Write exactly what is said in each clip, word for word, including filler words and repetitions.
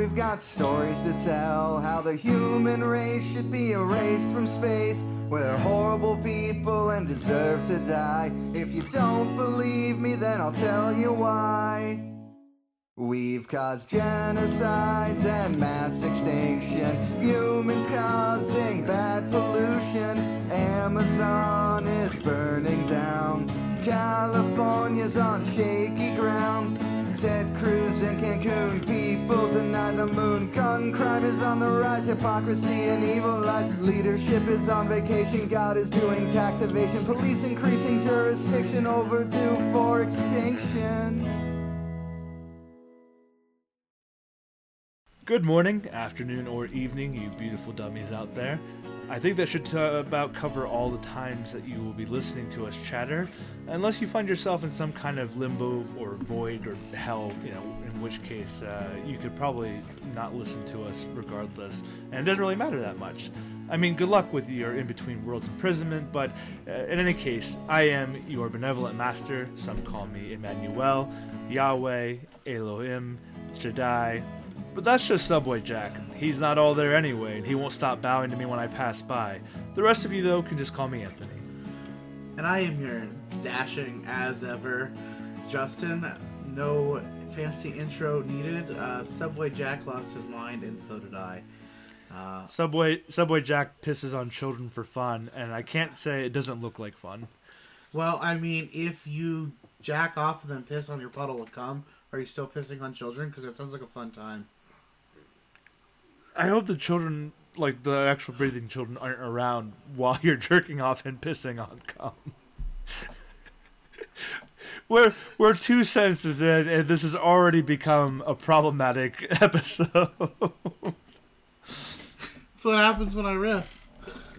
we've got stories to tell. How the human race should be erased from space. We're horrible people and deserve to die. If you don't believe me, then I'll tell you why. We've caused genocides and mass extinction, humans causing bad pollution. Amazon is burning down, California's on shaky ground. Ted Cruz in Cancun, people deny the moon. Gun crime is on the rise, hypocrisy and evil lies. Leadership is on vacation, God is doing tax evasion. Police increasing jurisdiction, overdue for extinction. Good morning, afternoon, or evening, you beautiful dummies out there. I think that should t- about cover all the times that you will be listening to us chatter, unless you find yourself in some kind of limbo or void or hell, you know, in which case uh, you could probably not listen to us regardless, and it doesn't really matter that much. I mean, good luck with your in-between worlds imprisonment, but uh, in any case, I am your benevolent master. Some call me Emmanuel, Yahweh, Elohim, Shaddai. But that's just Subway Jack. He's not all there anyway, and he won't stop bowing to me when I pass by. The rest of you, though, can just call me Anthony. And I am your dashing as ever, Justin. No fancy intro needed. Uh, Subway Jack lost his mind, and so did I. Uh, Subway Subway Jack pisses on children for fun, and I can't say it doesn't look like fun. Well, I mean, if you jack off and then piss on your puddle of cum, are you still pissing on children? Because that sounds like a fun time. I hope the children, like the actual breathing children, aren't around while you're jerking off and pissing on cum. we're, we're two senses in, and this has already become a problematic episode. That's what happens when I riff.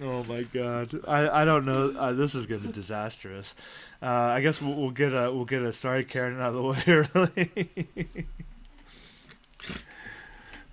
Oh my God! I, I don't know. Uh, this is gonna be disastrous. Uh, I guess we'll, we'll get a we'll get a sorry Karen out of the way early.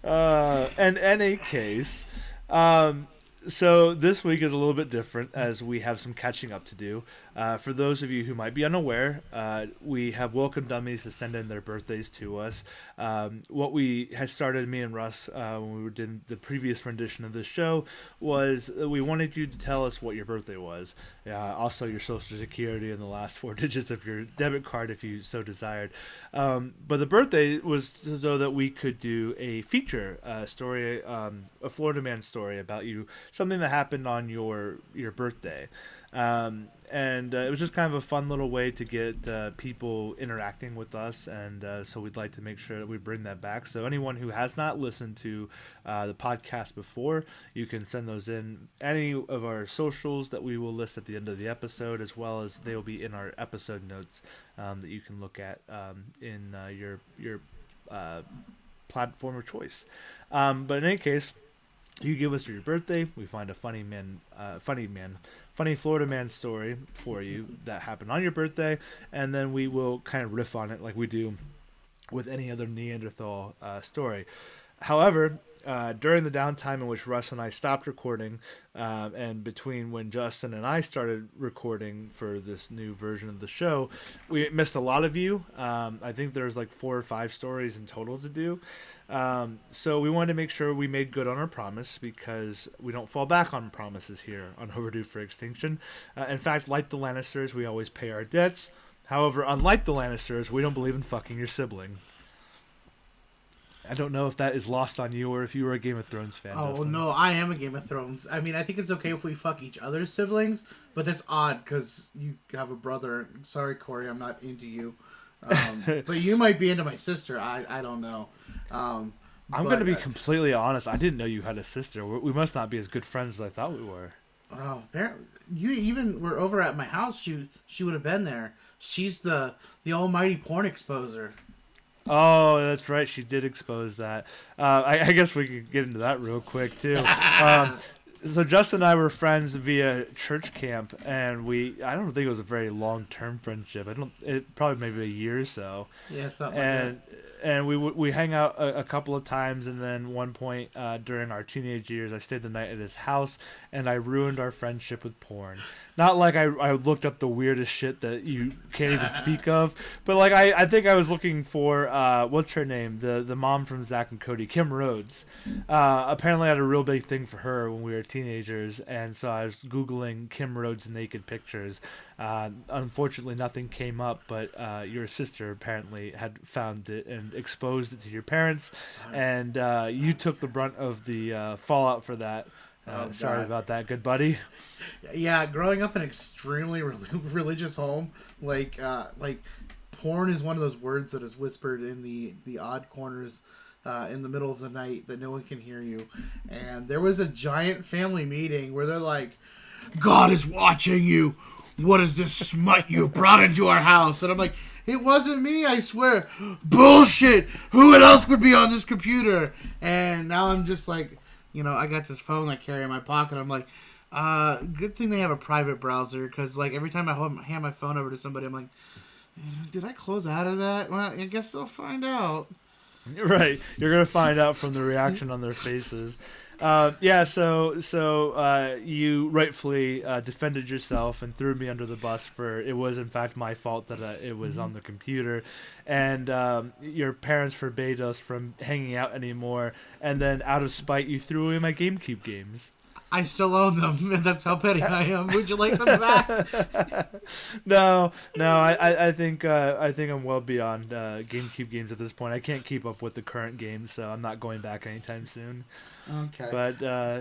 uh, in any case, um, so this week is a little bit different as we have some catching up to do. Uh, for those of you who might be unaware, uh, we have Welcome Dummies to send in their birthdays to us. Um, what we had started, me and Russ, uh, when we were doing the previous rendition of this show, was we wanted you to tell us what your birthday was. Uh, also, your social security and the last four digits of your debit card, if you so desired. Um, but the birthday was so that we could do a feature uh, story, um, a Florida Man story about you, something that happened on your your birthday. Um, and uh, it was just kind of a fun little way to get uh, people interacting with us, and uh, so we'd like to make sure that we bring that back. So anyone who has not listened to uh, the podcast before, you can send those in any of our socials that we will list at the end of the episode, as well as they will be in our episode notes um, that you can look at um, in uh, your your uh, platform of choice. Um, but in any case, you give us your birthday, we find a funny man, uh, funny man. funny Florida Man story for you that happened on your birthday, and then we will kind of riff on it like we do with any other Neanderthal uh, story. However, uh, during the downtime in which Russ and I stopped recording, uh, and between when Justin and I started recording for this new version of the show, we missed a lot of you. Um, I think there's like four or five stories in total to do. Um, so we wanted to make sure we made good on our promise, because we don't fall back on promises here on Overdue for Extinction. Uh, in fact, like the Lannisters, we always pay our debts. However, unlike the Lannisters, we don't believe in fucking your sibling. I don't know if that is lost on you or if you were a Game of Thrones fan. Oh, Justin. No, I am a Game of Thrones. I mean, I think it's okay if we fuck each other's siblings, but that's odd because you have a brother. Sorry, Corey, I'm not into you. Um, but you might be into my sister. I, I don't know. Um, I'm going to be uh, completely honest. I didn't know you had a sister. We're, we must not be as good friends as I thought we were. Oh, you even were over at my house. She, she would have been there. She's the, the almighty porn exposer. Oh, that's right. She did expose that. Uh, I, I guess we could get into that real quick, too. um, So Justin and I were friends via church camp, and we—I don't think it was a very long-term friendship. I don't. It probably maybe a year or so. Yeah, something. And like that. and we we hang out a, a couple of times, and then one point uh, during our teenage years, I stayed the night at his house, and I ruined our friendship with porn. Not like I I looked up the weirdest shit that you can't even speak of, but like I, I think I was looking for uh, what's her name, the the mom from Zack and Cody, Kim Rhodes. Uh, apparently, I had a real big thing for her when we were teenagers, and so I was Googling Kim Rhodes naked pictures. Uh, unfortunately, nothing came up, but uh, your sister apparently had found it and exposed it to your parents, and uh, you took the brunt of the uh, fallout for that. Uh, oh, sorry God. about that, good buddy. Yeah, growing up in an extremely re- religious home, like uh, like porn is one of those words that is whispered in the, the odd corners Uh, in the middle of the night that no one can hear you. And there was a giant family meeting where they're like, God is watching you. What is this smut you've brought into our house? And I'm like, it wasn't me, I swear. Bullshit. Who else would be on this computer? And now I'm just like, you know, I got this phone I carry in my pocket. I'm like, uh, good thing they have a private browser, because like every time I hold, hand my phone over to somebody, I'm like, did I close out of that? Well, I guess they'll find out. Right, you're gonna find out from the reaction on their faces. Uh, yeah, so so uh, you rightfully uh, defended yourself and threw me under the bus for it was in fact my fault that uh, it was mm-hmm. on the computer, and um, your parents forbade us from hanging out anymore. And then out of spite, you threw away my GameCube games. I still own them, and that's how petty I am. Would you like them back? no, no. I, I think uh, I think I'm well beyond uh, GameCube games at this point. I can't keep up with the current games, so I'm not going back anytime soon. Okay. But uh,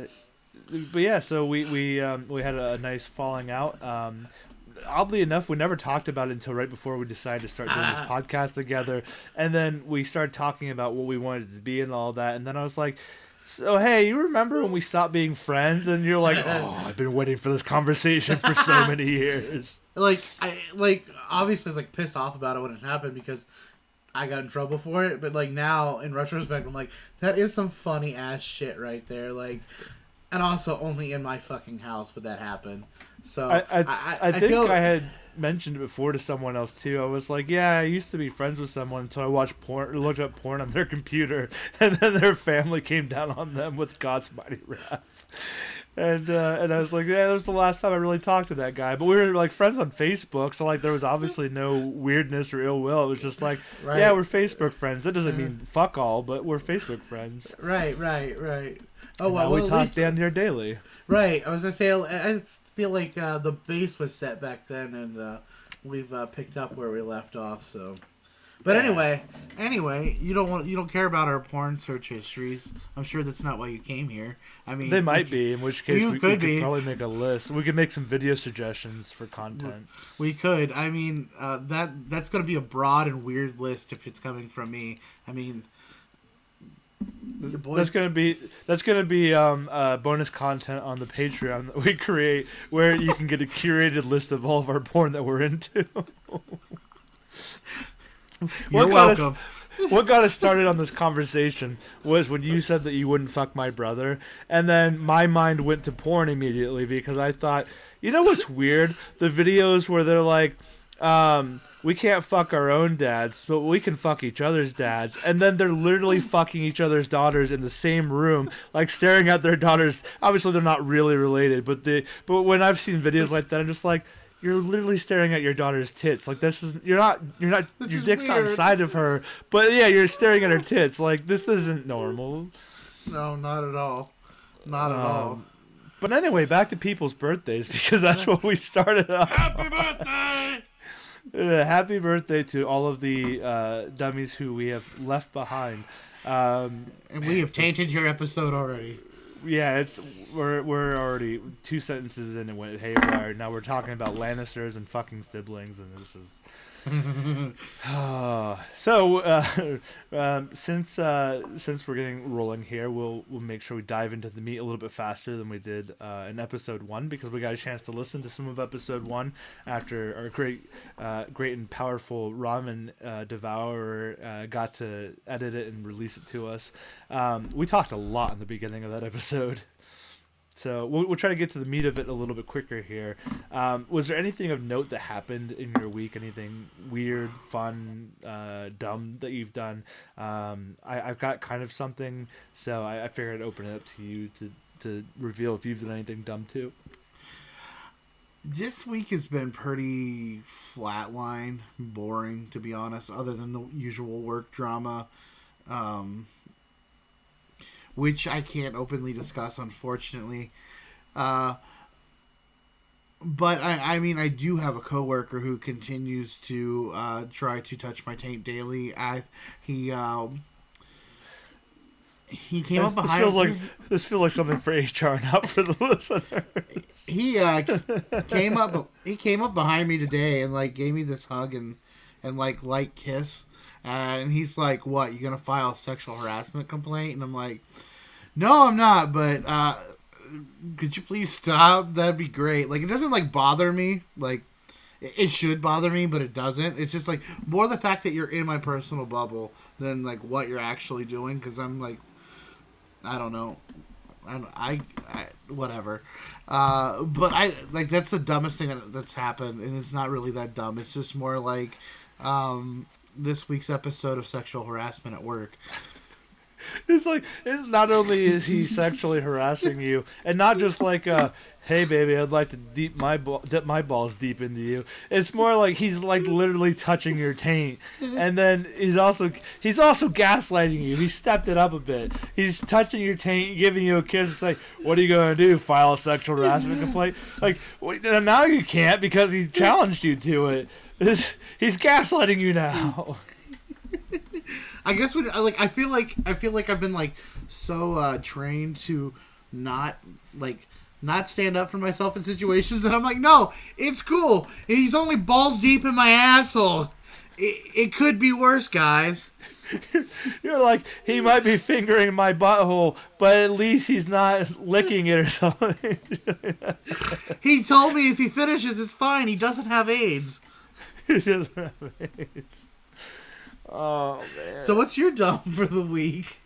but yeah, so we we um, we had a nice falling out. Um, Oddly enough, we never talked about it until right before we decided to start doing ah. this podcast together, and then we started talking about what we wanted to be and all that, and then I was like, so, hey, you remember when we stopped being friends? And you're like, oh, I've been waiting for this conversation for so many years. Like, I like obviously I was like pissed off about it when it happened because I got in trouble for it. But like now, in retrospect, I'm like, that is some funny ass shit right there. Like, and also only in my fucking house would that happen. So I, I, I, I, I think feel... I had mentioned it before to someone else too. I was like, yeah, I used to be friends with someone until I watched porn, or looked up porn on their computer, and then their family came down on them with God's mighty wrath. And uh, and I was like, yeah, that was the last time I really talked to that guy. But we were like friends on Facebook, so like there was obviously no weirdness or ill will. It was just like, right. yeah, we're Facebook friends. That doesn't mean fuck all, but we're Facebook friends. Right, right, right. Oh well, well, we talk damn near daily. Right, I was gonna say I feel like uh, the base was set back then, and uh, we've uh, picked up where we left off. So, but yeah. anyway, anyway, you don't want you don't care about our porn search histories. I'm sure that's not why you came here. I mean, they might we, be. In which case, we could, we could probably make a list. We could make some video suggestions for content. We could. I mean, uh, that that's gonna be a broad and weird list if it's coming from me. I mean. That's gonna be that's gonna be um, uh, bonus content on the Patreon that we create, where you can get a curated list of all of our porn that we're into. You're welcome. Us- What got us started on this conversation was when you said that you wouldn't fuck my brother, and then my mind went to porn immediately because I thought, you know what's weird? The videos where they're like, um, we can't fuck our own dads, but we can fuck each other's dads. And then they're literally fucking each other's daughters in the same room, like staring at their daughters. Obviously, they're not really related, but the but when I've seen videos like that, I'm just like, you're literally staring at your daughter's tits. Like this is you're not you're not this your dick's weird. Not inside of her, but yeah, you're staring at her tits. Like this isn't normal. No, not at all. Not um, at all. But anyway, back to people's birthdays because that's what we started off. Happy birthday. Uh, happy birthday to all of the uh, dummies who we have left behind. Um, and we have tainted your episode already. Yeah, it's we're we're already two sentences in and went haywire. Now we're talking about Lannisters and fucking siblings, and this is. oh, so uh, um, since uh, since we're getting rolling here, we'll we'll make sure we dive into the meat a little bit faster than we did uh, in episode one because we got a chance to listen to some of episode one after our great uh, great and powerful ramen uh, devourer uh, got to edit it and release it to us. Um, we talked a lot in the beginning of that episode. So we'll, we'll try to get to the meat of it a little bit quicker here. Um, was there anything of note that happened in your week? Anything weird, fun, uh, dumb that you've done? Um, I, I've got kind of something, so I, I figured I'd open it up to you to, to reveal if you've done anything dumb too. This week has been pretty flatline, boring, to be honest, other than the usual work drama, um, which I can't openly discuss, unfortunately. Uh, but, I, I mean, I do have a coworker who continues to uh, try to touch my taint daily. I, he... Uh, He came this, up behind. This feels like this feels like something for H R, not for the listener. He uh, came up. He came up behind me today and like gave me this hug and and like light kiss. Uh, and he's like, "What? You gonna file a sexual harassment complaint?" And I'm like, "No, I'm not. But uh, could you please stop? That'd be great." Like, it doesn't like bother me. Like, it should bother me, but it doesn't. It's just like more the fact that you're in my personal bubble than like what you're actually doing. Because I'm like. I don't know. I, don't, I, I whatever. Uh, but I like that's the dumbest thing that, that's happened, and it's not really that dumb. It's just more like um, this week's episode of sexual harassment at work. It's like it's not only is he sexually harassing you, and not just like, uh, "Hey baby, I'd like to deep my ball, dip my balls deep into you." It's more like he's like literally touching your taint, and then he's also he's also gaslighting you. He stepped it up a bit. He's touching your taint, giving you a kiss. It's like, what are you gonna do? File a sexual harassment complaint? Like, wait, now you can't because he challenged you to it. It's, he's gaslighting you now. I guess when like I feel like I feel like I've been like so uh, trained to not like not stand up for myself in situations, and I'm like, no, it's cool. He's only balls deep in my asshole. It, it could be worse, guys. You're like, he might be fingering my butthole, but at least he's not licking it or something. He told me if he finishes, it's fine. He doesn't have AIDS. He doesn't have AIDS. Oh man! So what's your dumb for the week?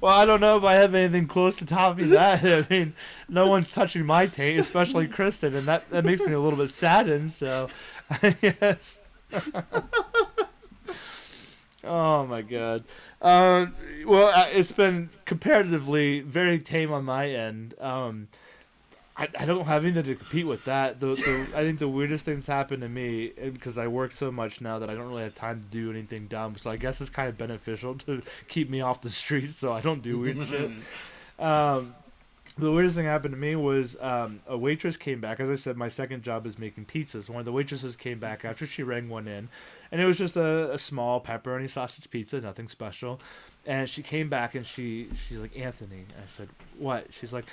Well, I don't know if I have anything close to topping that. I mean, no one's touching my taint, especially Kristen, and that, that makes me a little bit saddened. So, yes. Oh my god. Um, well, it's been comparatively very tame on my end. Um, I, I don't have anything to compete with that. The, the, I think the weirdest thing that's happened to me, because I work so much now that I don't really have time to do anything dumb, so I guess it's kind of beneficial to keep me off the streets so I don't do weird shit. Um, the weirdest thing that happened to me was um, a waitress came back. As I said, my second job is making pizzas. One of the waitresses came back after she rang one in, and it was just a, a small pepperoni sausage pizza, nothing special. And she came back, and she she's like, "Anthony." And I said, "What?" She's like,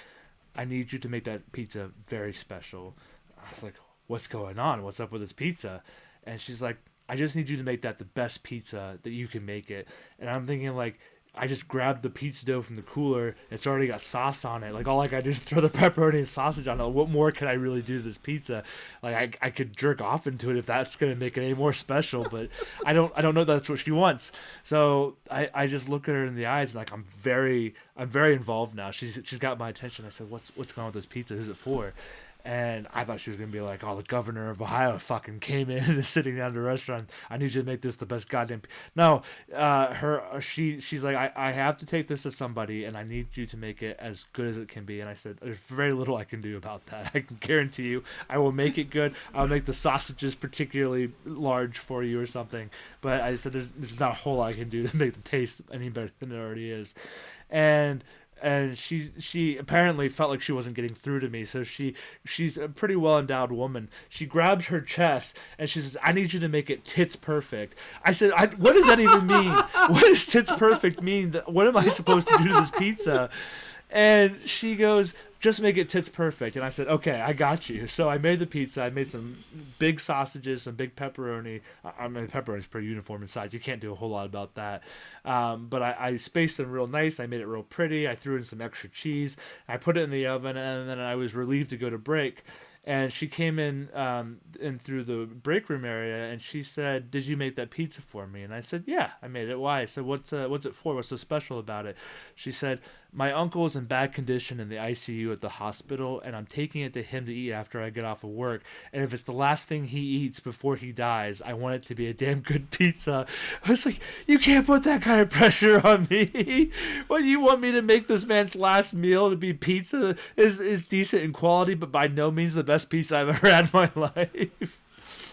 "I need you to make that pizza very special." I was like, "What's going on? What's up with this pizza?" And she's like, "I just need you to make that the best pizza that you can make it." And I'm thinking, like, I just grabbed the pizza dough from the cooler. It's already got sauce on it. Like, all I got to do is throw the pepperoni and sausage on it. What more could I really do to this pizza? Like, I, I could jerk off into it if that's going to make it any more special. But I don't I don't know that's what she wants. So I, I just look at her in the eyes, and, like, I'm very I'm very involved now. She's She's got my attention. I said, what's, what's going on with this pizza? Who's it for? And I thought she was going to be like, oh, the governor of Ohio fucking came in and is sitting down at a restaurant. I need you to make this the best goddamn... P-. No, uh, her, she, she's like, I, I have to take this to somebody, and I need you to make it as good as it can be. And I said, there's very little I can do about that. I can guarantee you I will make it good. I'll make the sausages particularly large for you or something. But I said, there's, there's not a whole lot I can do to make the taste any better than it already is. And... And she she apparently felt like she wasn't getting through to me, so she she's a pretty well-endowed woman. She grabs her chest, and she says, I need you to make it tits perfect. I said, I, what does that even mean? What does tits perfect mean? What am I supposed to do to this pizza? And she goes, just make it tits perfect. And I said, okay, I got you. So I made the pizza. I made some big sausages, some big pepperoni. I mean, pepperoni is pretty uniform in size. You can't do a whole lot about that. Um, but I, I spaced them real nice. I made it real pretty. I threw in some extra cheese. I put it in the oven, and then I was relieved to go to break. And she came in um, in through the break room area, and she said, "Did you make that pizza for me?" And I said, "Yeah, I made it. Why?" I said, "What's uh, what's it for? What's so special about it?" She said, "My uncle is in bad condition in the I C U at the hospital, and I'm taking it to him to eat after I get off of work. And if it's the last thing he eats before he dies, I want it to be a damn good pizza." I was like, "You can't put that kind of pressure on me. What, you want me to make this man's last meal to be pizza? Is is decent in quality, but by no means the best best piece I've ever had in my life."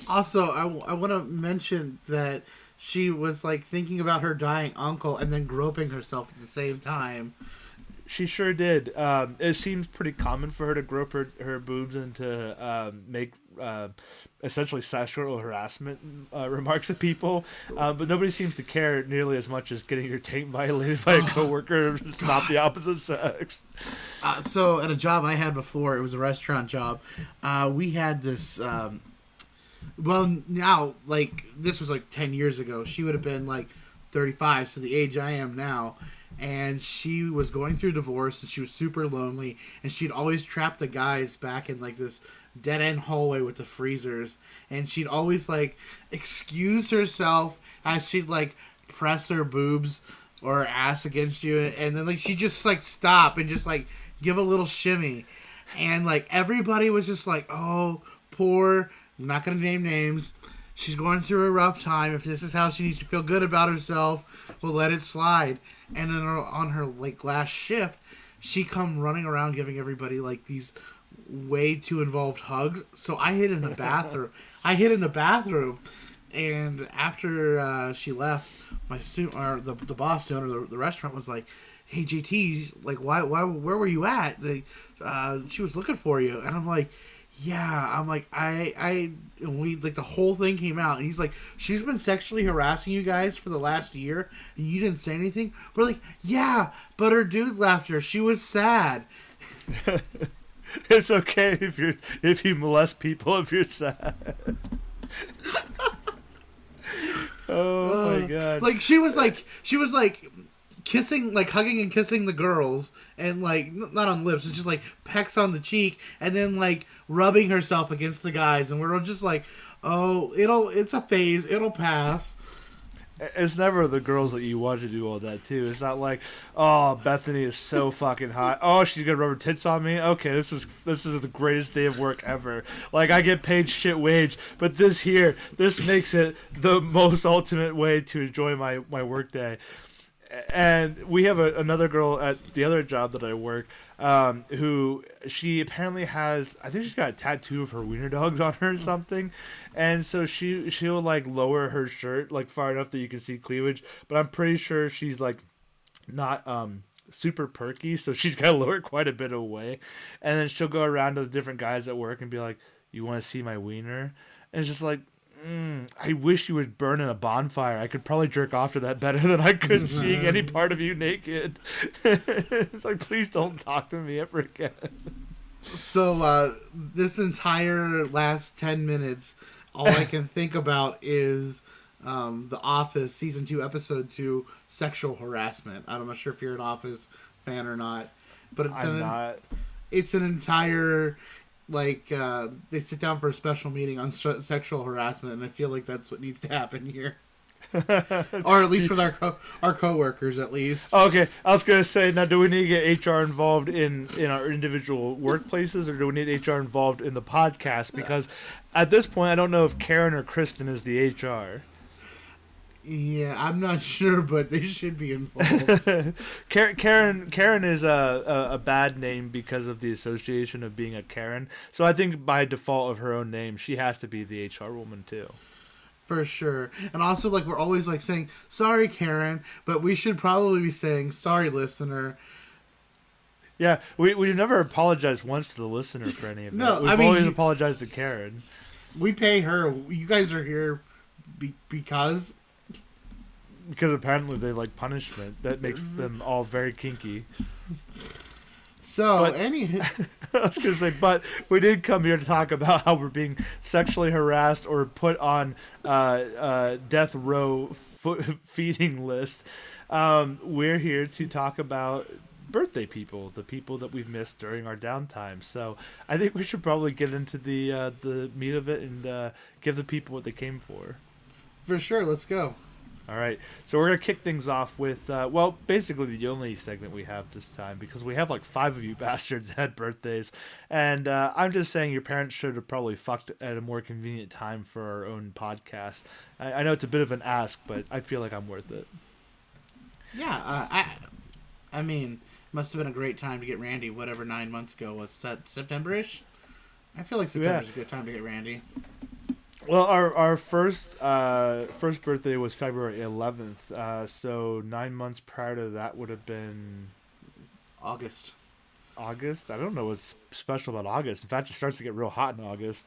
Also, I, w- I want to mention that she was like thinking about her dying uncle and then groping herself at the same time. She sure did. Um, it seems pretty common for her to grope her, her boobs and to um, make uh, essentially sexual harassment uh, remarks at people. Uh, but nobody seems to care nearly as much as getting your taint violated by a coworker who's oh, not the opposite sex. Uh, so at a job I had before, it was a restaurant job. Uh, we had this. Um, well, now like this was like ten years ago. She would have been like thirty-five, so the age I am now. And she was going through divorce, and she was super lonely, and she'd always trap the guys back in, like, this dead-end hallway with the freezers, and she'd always, like, excuse herself as she'd, like, press her boobs or her ass against you, and then, like, she'd just, like, stop and just, like, give a little shimmy. And, like, everybody was just like, "Oh, poor, I'm not gonna name names. She's going through a rough time. If this is how she needs to feel good about herself, we'll let it slide." And then on her like last shift, she come running around giving everybody like these way too involved hugs. So I hid in the bathroom. I hid in the bathroom, and after uh, she left, my su- or the the boss owner of the, the restaurant was like, "Hey J T, like why why where were you at? They, uh, she was looking for you." And I'm like, Yeah, I'm like, I, I, and we, like, the whole thing came out, and he's like, "She's been sexually harassing you guys for the last year, and you didn't say anything?" We're like, "Yeah, but her dude left her. She was sad." It's okay if you're, if you molest people, if you're sad. Oh, uh, my God. Like, she was like, she was like, kissing, like, hugging and kissing the girls, and, like, not on lips, it's just, like, pecks on the cheek, and then, like, rubbing herself against the guys, and we're just like, "Oh, it'll, it's a phase, it'll pass." It's never the girls that you want to do all that too. It's not like, "Oh, Bethany is so fucking hot. Oh, she's gonna rub her tits on me. Okay, this is this is the greatest day of work ever. Like, I get paid shit wage, but this here, this makes it the most ultimate way to enjoy my my work day." And we have a, another girl at the other job that I work, um, who she apparently has, I think she's got a tattoo of her wiener dogs on her or something. And so she, she'll like lower her shirt like far enough that you can see cleavage, but I'm pretty sure she's like not, um, super perky. So she's got to lower it quite a bit away. And then she'll go around to the different guys at work and be like, "You want to see my wiener?" And it's just like, Mm, I wish you would burn in a bonfire. I could probably jerk off to that better than I could seeing any part of you naked. It's like, please don't talk to me ever again. So uh, this entire last ten minutes, all I can think about is um, The Office season two, episode two, sexual harassment. I'm not sure if you're an Office fan or not, but it's I'm an, not. It's an entire. Like, uh, they sit down for a special meeting on se- sexual harassment, and I feel like that's what needs to happen here. Or at least with our co- our coworkers, at least. Okay, I was going to say, now, do we need to get H R involved in, in our individual workplaces, or do we need H R involved in the podcast? Because at this point, I don't know if Karen or Kristen is the H R. Yeah, I'm not sure, but they should be involved. Karen Karen is a, a, a bad name because of the association of being a Karen. So I think by default of her own name, she has to be the H R woman too. For sure. And also, like, we're always like saying, "Sorry, Karen," but we should probably be saying, "Sorry, listener." Yeah, we, we've never apologized once to the listener for any of no, that. We've I mean, always you, apologized to Karen. We pay her. You guys are here be, because... Because apparently they like punishment. That makes them all very kinky. So, but, any... I was going to say, but we did come here to talk about how we're being sexually harassed or put on uh, uh, death row fo- feeding list. Um, we're here to talk about birthday people, the people that we've missed during our downtime. So I think we should probably get into the uh, the meat of it and uh, give the people what they came for. For sure. Let's go. All right. So we're going to kick things off with, uh, well, basically the only segment we have this time, because we have like five of you bastards had birthdays. And uh, I'm just saying your parents should have probably fucked at a more convenient time for our own podcast. I, I know it's a bit of an ask, but I feel like I'm worth it. Yeah. Uh, I I mean, must have been a great time to get Randy, whatever nine months ago was, September-ish? I feel like September's yeah. a good time to get Randy. Well, our our first uh, first birthday was February eleventh, uh, so nine months prior to that would have been August. August? I don't know what's special about August. In fact, it starts to get real hot in August.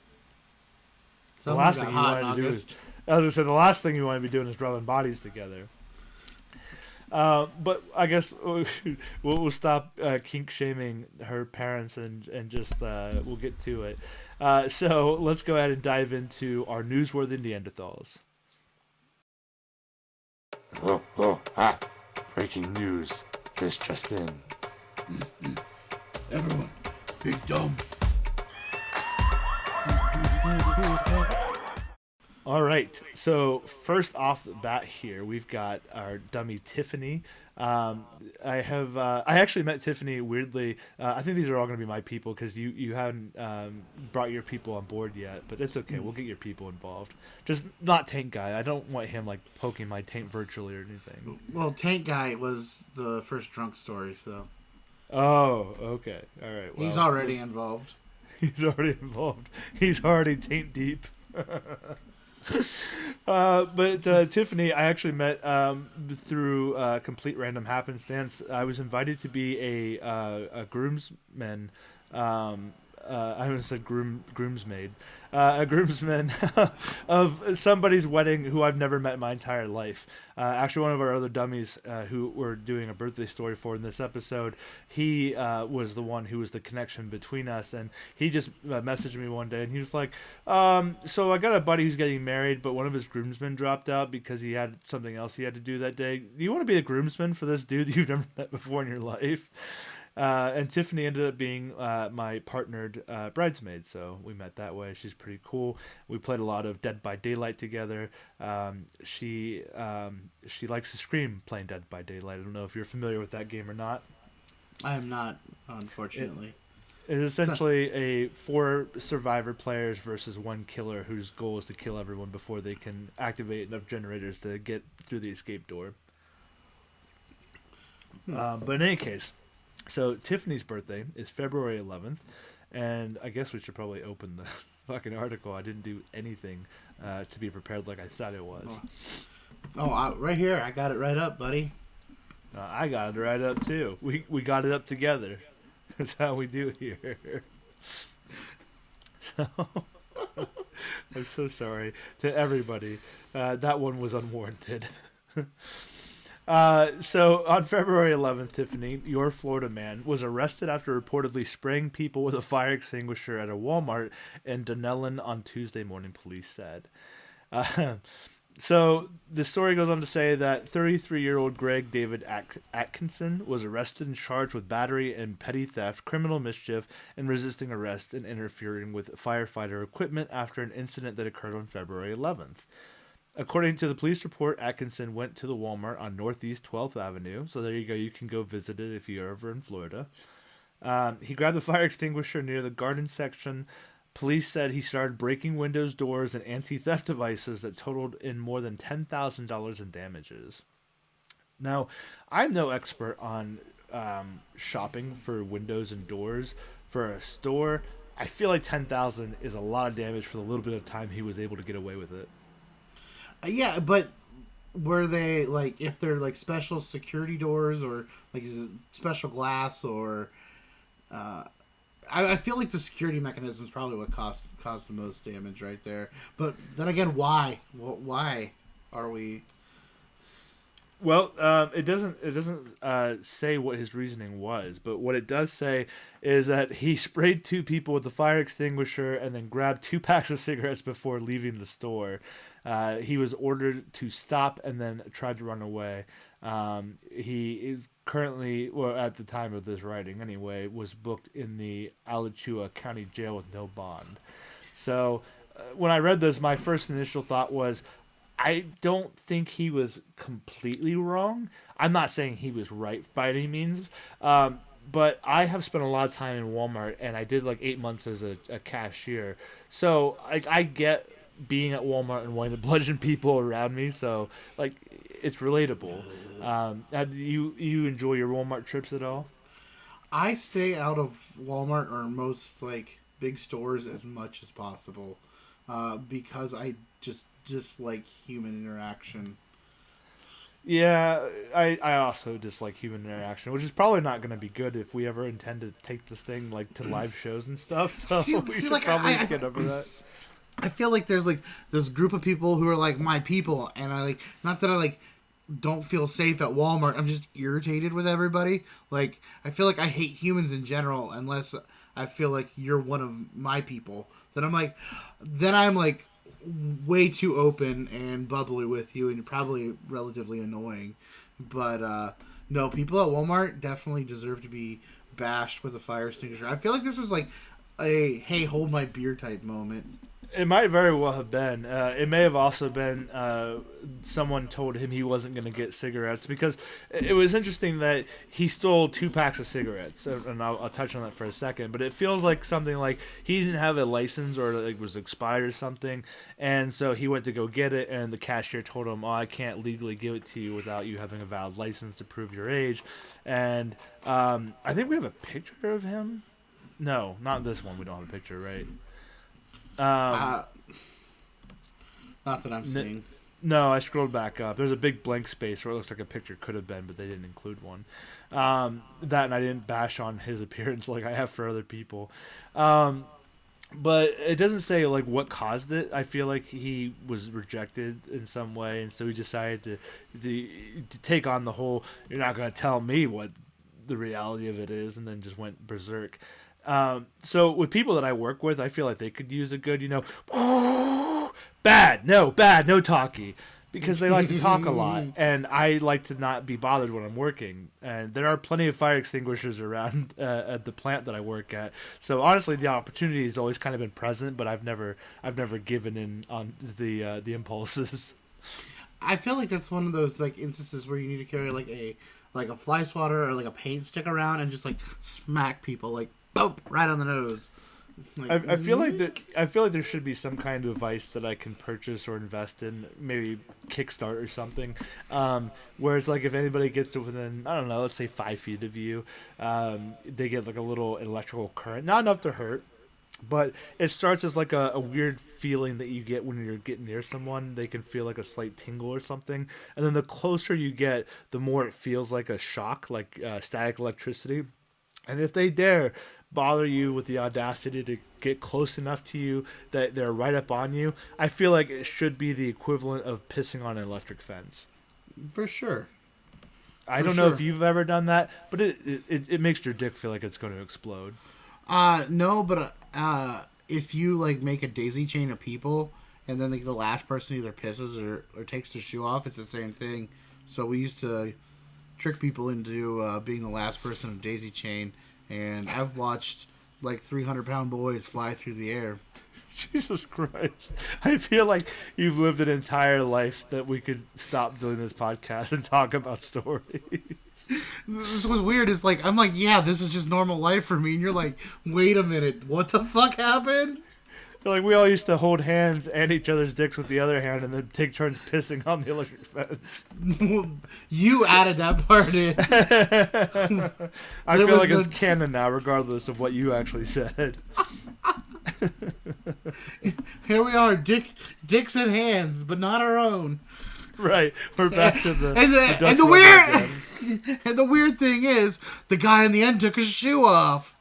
The last thing you want to do is, as I said, the last thing you want to be doing is rubbing bodies together. Uh, but I guess we'll, we'll stop uh, kink shaming her parents and and just uh, we'll get to it. Uh, so let's go ahead and dive into our newsworthy Neanderthals. Oh, oh, ah, breaking news. This just in. Mm-hmm. Everyone, be dumb. All right, so first off the bat here, we've got our dummy Tiffany. Um, I have uh, I actually met Tiffany weirdly. Uh, I think these are all going to be my people because you, you haven't um, brought your people on board yet, but it's okay. We'll get your people involved. Just not Tank Guy. I don't want him like poking my taint virtually or anything. Well, Tank Guy was the first drunk story, so. Oh, okay. All right. Well, he's already involved. He's already involved. He's already taint deep. Uh, but uh, Tiffany, I actually met um, through uh, complete random happenstance. I was invited to be a uh, a groomsman. Um, uh, I almost said groom groomsmaid, uh, a groomsman of somebody's wedding who I've never met in my entire life. Uh, actually, one of our other dummies uh, who we're doing a birthday story for in this episode, he uh, was the one who was the connection between us. And he just uh, messaged me one day and he was like, um, so I got a buddy who's getting married, but one of his groomsmen dropped out because he had something else he had to do that day. Do you want to be a groomsman for this dude you've never met before in your life? Uh, and Tiffany ended up being uh, my partnered uh, bridesmaid, so we met that way. She's pretty cool. We played a lot of Dead by Daylight together. Um, she um, she likes to scream playing Dead by Daylight. I don't know if you're familiar with that game or not. I am not, unfortunately. It, it is essentially so, a four survivor players versus one killer whose goal is to kill everyone before they can activate enough generators to get through the escape door. Hmm. Uh, but in any case... So Tiffany's birthday is February eleventh, and I guess we should probably open the fucking article. I didn't do anything uh, to be prepared like I said it was. Oh, oh I, right here. I got it right up, buddy. Uh, I got it right up, too. We we got it up together. That's how we do here. So I'm so sorry to everybody. Uh, that one was unwarranted. Uh, so on February eleventh, Tiffany, your Florida man, was arrested after reportedly spraying people with a fire extinguisher at a Walmart in Dunellen on Tuesday morning, police said. Uh, so the story goes on to say that thirty-three-year-old Greg David At- Atkinson was arrested and charged with battery and petty theft, criminal mischief, and resisting arrest and interfering with firefighter equipment after an incident that occurred on February eleventh. According to the police report, Atkinson went to the Walmart on Northeast twelfth Avenue. So there you go. You can go visit it if you're ever in Florida. Um, he grabbed a fire extinguisher near the garden section. Police said he started breaking windows, doors, and anti-theft devices that totaled in more than ten thousand dollars in damages. Now, I'm no expert on um, shopping for windows and doors for a store. I feel like ten thousand dollars is a lot of damage for the little bit of time he was able to get away with it. Yeah, but were they, like, if they're, like, special security doors or, like, is it special glass or... Uh, I, I feel like the security mechanism is probably what caused, caused the most damage right there. But then again, why? Why are we... Well, um, it doesn't it doesn't uh, say what his reasoning was, but what it does say is that he sprayed two people with the fire extinguisher and then grabbed two packs of cigarettes before leaving the store. Uh, he was ordered to stop and then tried to run away. Um, he is currently, well, at the time of this writing anyway, was booked in the Alachua County Jail with no bond. So uh, when I read this, my first initial thought was, I don't think he was completely wrong. I'm not saying he was right by any means, um, but I have spent a lot of time in Walmart, and I did like eight months as a, a cashier. So I, I get being at Walmart and wanting to bludgeon people around me. So like, it's relatable. Um, do you you enjoy your Walmart trips at all? I stay out of Walmart or most like big stores as much as possible, uh, because I just dislike human interaction. Yeah, I, I also dislike human interaction, which is probably not going to be good if we ever intend to take this thing like to live shows and stuff. So see, we see, should like, probably I, I, get over that. I feel like there's like this group of people who are like my people, and I like not that I like don't feel safe at Walmart. I'm just irritated with everybody. Like I feel like I hate humans in general unless I feel like you're one of my people. Then I'm like, then I'm like. way too open and bubbly with you, and probably relatively annoying. But uh, no, people at Walmart definitely deserve to be bashed with a fire extinguisher. I feel like this was like a "hey, hold my beer" type moment. It might very well have been. Uh, it may have also been uh, someone told him he wasn't going to get cigarettes, because it was interesting that he stole two packs of cigarettes, and I'll, I'll touch on that for a second. But it feels like something like he didn't have a license or it was expired or something, and so he went to go get it, and the cashier told him, "Oh, I can't legally give it to you without you having a valid license to prove your age." And um, I think we have a picture of him. No, not this one. We don't have a picture, right? Um, uh, not that I'm seeing. N- no, I scrolled back up. There's a big blank space where it looks like a picture could have been, but they didn't include one. Um, that and I didn't bash on his appearance like I have for other people. Um, but it doesn't say like what caused it. I feel like he was rejected in some way, and so he decided to to, to take on the whole "you're not going to tell me what the reality of it is," and then just went berserk. Um, so with people that I work with, I feel like they could use a good, you know, bad, no, bad, no talkie, because they like to talk a lot, and I like to not be bothered when I'm working. And there are plenty of fire extinguishers around uh, at the plant that I work at. So honestly, the opportunity has always kind of been present, but I've never, I've never given in on the uh, the impulses. I feel like that's one of those like instances where you need to carry like a like a fly swatter or like a paint stick around and just like smack people like. Boop! Right on the nose. Like, I, I feel like there, I feel like there should be some kind of device that I can purchase or invest in, maybe Kickstart or something. Um, where it's like if anybody gets within, I don't know, let's say five feet of you, um, they get like a little electrical current, not enough to hurt, but it starts as like a, a weird feeling that you get when you're getting near someone. They can feel like a slight tingle or something, and then the closer you get, the more it feels like a shock, like uh, static electricity. And if they dare bother you with the audacity to get close enough to you that they're right up on you, I feel like it should be the equivalent of pissing on an electric fence. For sure. For I don't sure. know if you've ever done that, but it, it, it makes your dick feel like it's going to explode. Uh, no, but uh, if you like make a daisy chain of people and then like, the last person either pisses or, or takes their shoe off, it's the same thing. So we used to trick people into uh, being the last person in daisy chain, and I've watched like three hundred pound boys fly through the air. Jesus Christ. I feel like you've lived an entire life that we could stop doing this podcast and talk about stories. This was weird. It's like, I'm like, yeah, this is just normal life for me. And you're like, wait a minute, what the fuck happened? Like, we all used to hold hands and each other's dicks with the other hand and then take turns pissing on the electric fence. You added that part in. I there feel like no... it's canon now, regardless of what you actually said. Here we are, dick, dicks and hands, but not our own. Right, we're back to the... And the, the, and the weird and the weird thing is, the guy in the end took his shoe off.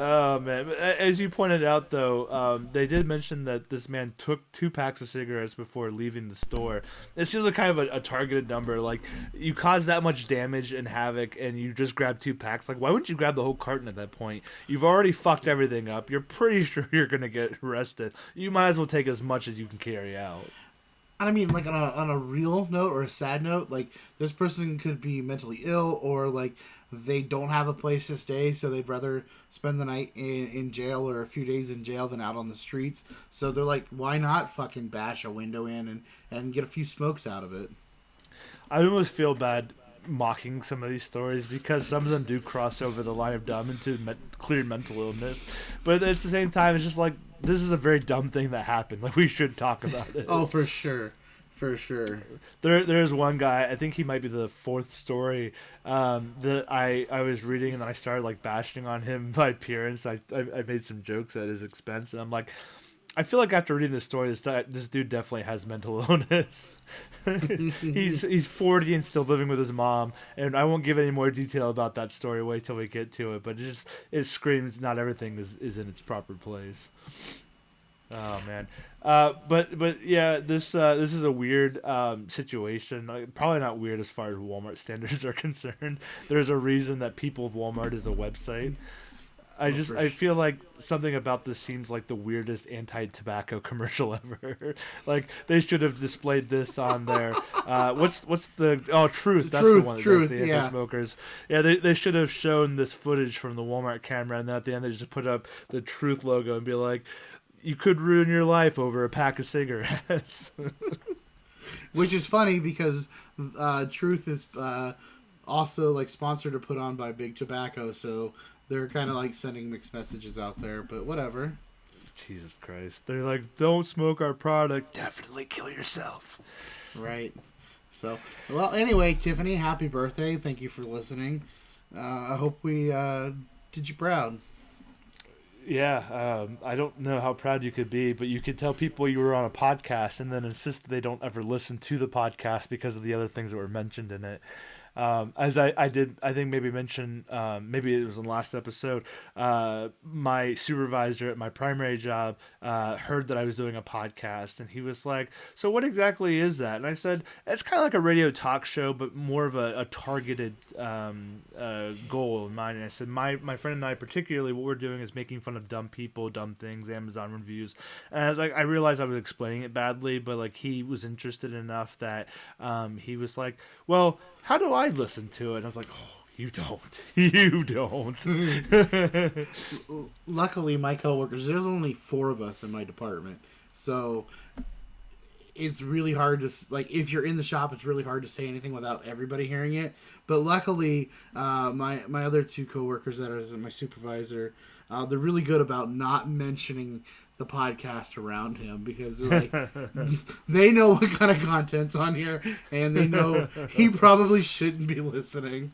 Oh, man. As you pointed out, though, um, they did mention that this man took two packs of cigarettes before leaving the store. It seems like kind of a, a targeted number. Like, you cause that much damage and havoc, and you just grab two packs. Like, why wouldn't you grab the whole carton at that point? You've already fucked everything up. You're pretty sure you're going to get arrested. You might as well take as much as you can carry out. And I mean, like, on a on a real note or a sad note, like, this person could be mentally ill, or, like, they don't have a place to stay, so they'd rather spend the night in, in jail or a few days in jail than out on the streets. So they're like, why not fucking bash a window in and, and get a few smokes out of it? I almost feel bad mocking some of these stories, because some of them do cross over the line of dumb into me- clear mental illness. But at the same time, it's just like, this is a very dumb thing that happened. Like, we should talk about it. Oh, for sure. For sure. There, there's one guy, I think he might be the fourth story, um, that I, I was reading, and I started, like, bashing on him, my appearance. I, I I made some jokes at his expense, and I'm like, I feel like after reading this story, this this dude definitely has mental illness. he's he's forty and still living with his mom, and I won't give any more detail about that story away till we get to it, but it just it screams not everything is, is in its proper place. Oh man. Uh, but but yeah, this uh, this is a weird um, situation. Like, probably not weird as far as Walmart standards are concerned. There's a reason that People of Walmart is a website. I just I feel like something about this seems like the weirdest anti-tobacco commercial ever. Like, they should have displayed this on their uh, what's what's the oh Truth that's truth, the one truth, that's the anti-smokers. Yeah, yeah they, they should have shown this footage from the Walmart camera, and then at the end they just put up the Truth logo and be like, you could ruin your life over a pack of cigarettes. Which is funny because uh, Truth is uh, also like sponsored or put on by Big Tobacco, so they're kind of like sending mixed messages out there, but whatever. Jesus Christ. They're like, don't smoke our product. Definitely kill yourself. Right. So, well, anyway, Tiffany, happy birthday. Thank you for listening. Uh, I hope we uh, did you proud. Yeah, um, I don't know how proud you could be, but you could tell people you were on a podcast and then insist that they don't ever listen to the podcast because of the other things that were mentioned in it. Um, as I, I did, I think maybe mention, um, maybe it was in the last episode, uh, my supervisor at my primary job uh, heard that I was doing a podcast, and he was like, so what exactly is that? And I said, it's kind of like a radio talk show, but more of a, a targeted um, uh, goal in mind. And I said, my, my friend and I particularly, what we're doing is making fun of dumb people, dumb things, Amazon reviews. And I was like, I realized I was explaining it badly, but like he was interested enough that um, he was like, well, how do I listen to it? And I was like, oh, you don't. You don't. Luckily, my coworkers, there's only four of us in my department. So it's really hard to, like, if you're in the shop, it's really hard to say anything without everybody hearing it. But luckily, uh, my, my other two coworkers that are my supervisor, uh, they're really good about not mentioning the podcast around him, because like they know what kind of content's on here, and they know he probably shouldn't be listening.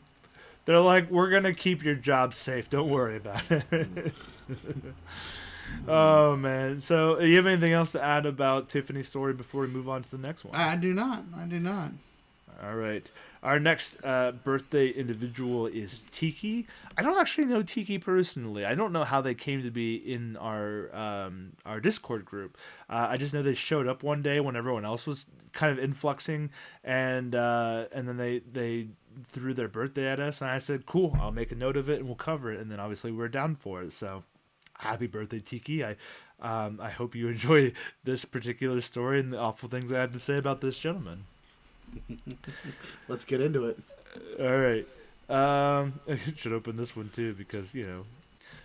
They're like, we're gonna keep your job safe, don't worry about it. Oh man. So do you have anything else to add about Tiffany's story before we move on to the next one? I do not. I do not. All right. Our next uh, birthday individual is Tiki. I don't actually know Tiki personally. I don't know how they came to be in our um, our Discord group. Uh, I just know they showed up one day when everyone else was kind of influxing, and uh, and then they, they threw their birthday at us, and I said, cool, I'll make a note of it, and we'll cover it. And then obviously we were down for it, so happy birthday, Tiki. I, um, I hope you enjoy this particular story and the awful things I have to say about this gentleman. Let's get into it. All right. Um, I should open this one too, because, you know.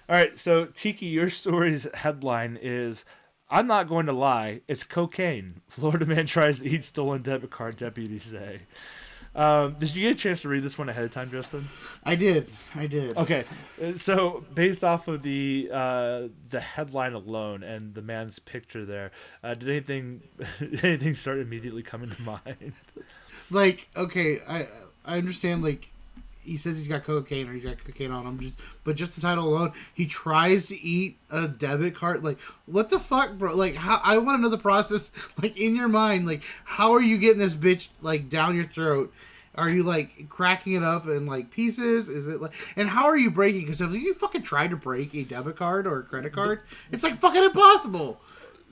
All right. So, Tiki, your story's headline is, I'm not going to lie, it's cocaine. Florida man tries to eat stolen debit card, deputies say. Um, did you get a chance to read this one ahead of time, Justin? I did. I did. Okay. So, based off of the uh, the headline alone and the man's picture there, uh, did anything did anything start immediately coming to mind? Like, okay, I I understand, like, he says he's got cocaine or he's got cocaine on him, just, but just the title alone, he tries to eat a debit card. Like, what the fuck, bro? Like, how, I want to know the process, like, in your mind. Like, how are you getting this bitch, like, down your throat? Are you, like, cracking it up in, like, pieces? Is it, like, and how are you breaking? Because if you fucking try to break a debit card or a credit card, it's, like, fucking impossible.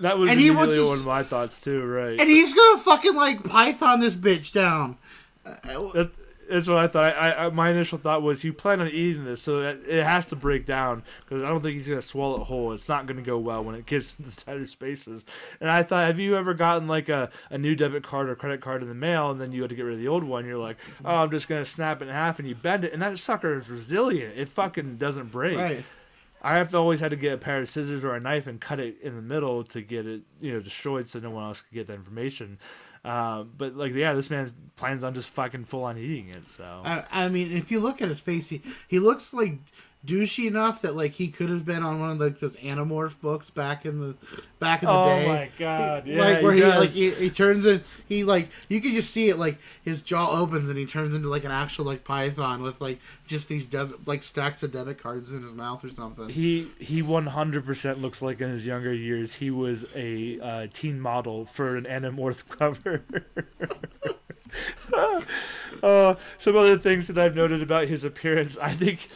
That was and immediately he wants one of my thoughts, too, right? And he's gonna fucking, like, Python this bitch down. That's, That's what I thought. I, I, my initial thought was, you plan on eating this, so it has to break down, because I don't think he's going to swallow it whole. It's not going to go well when it gets into tighter spaces. And I thought, have you ever gotten like a, a new debit card or credit card in the mail, and then you had to get rid of the old one? You're like, oh, I'm just going to snap it in half, and you bend it, and that sucker is resilient. It fucking doesn't break. Right. I have always had to get a pair of scissors or a knife and cut it in the middle to get it, you know, destroyed so no one else could get that information. Uh, but like, yeah, this man plans on just fucking full on eating it. So I, I mean, if you look at his face, he, he looks like douchey enough that like he could have been on one of like those Animorph books back in the back in the oh day. Oh my god! Yeah, like where he, he like he, he turns in, he like you can just see it, like his jaw opens and he turns into like an actual like python with like just these deb- like stacks of debit cards in his mouth or something. He he one hundred percent looks like in his younger years he was a uh, teen model for an Animorph cover. uh, some other things that I've noted about his appearance, I think.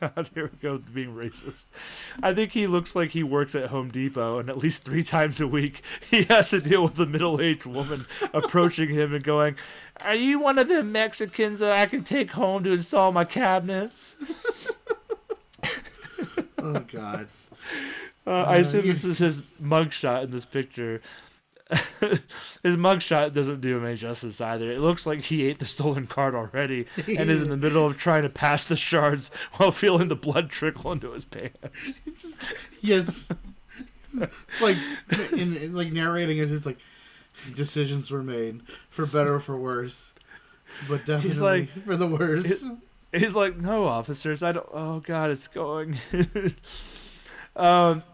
God, here we go with being racist. I think he looks like he works at Home Depot, and at least three times a week he has to deal with a middle-aged woman approaching him and going, "Are you one of them Mexicans that I can take home to install my cabinets?" Oh God! Uh, uh, I assume you... this is his mugshot in this picture. His mugshot doesn't do him any justice either. It looks like he ate the stolen card already and is in the middle of trying to pass the shards while feeling the blood trickle into his pants. Yes. It's like in, in like narrating it, it's like decisions were made for better or for worse, but definitely he's like, for the worse. It, he's like, "No, officers, I don't. Oh God, it's going." um.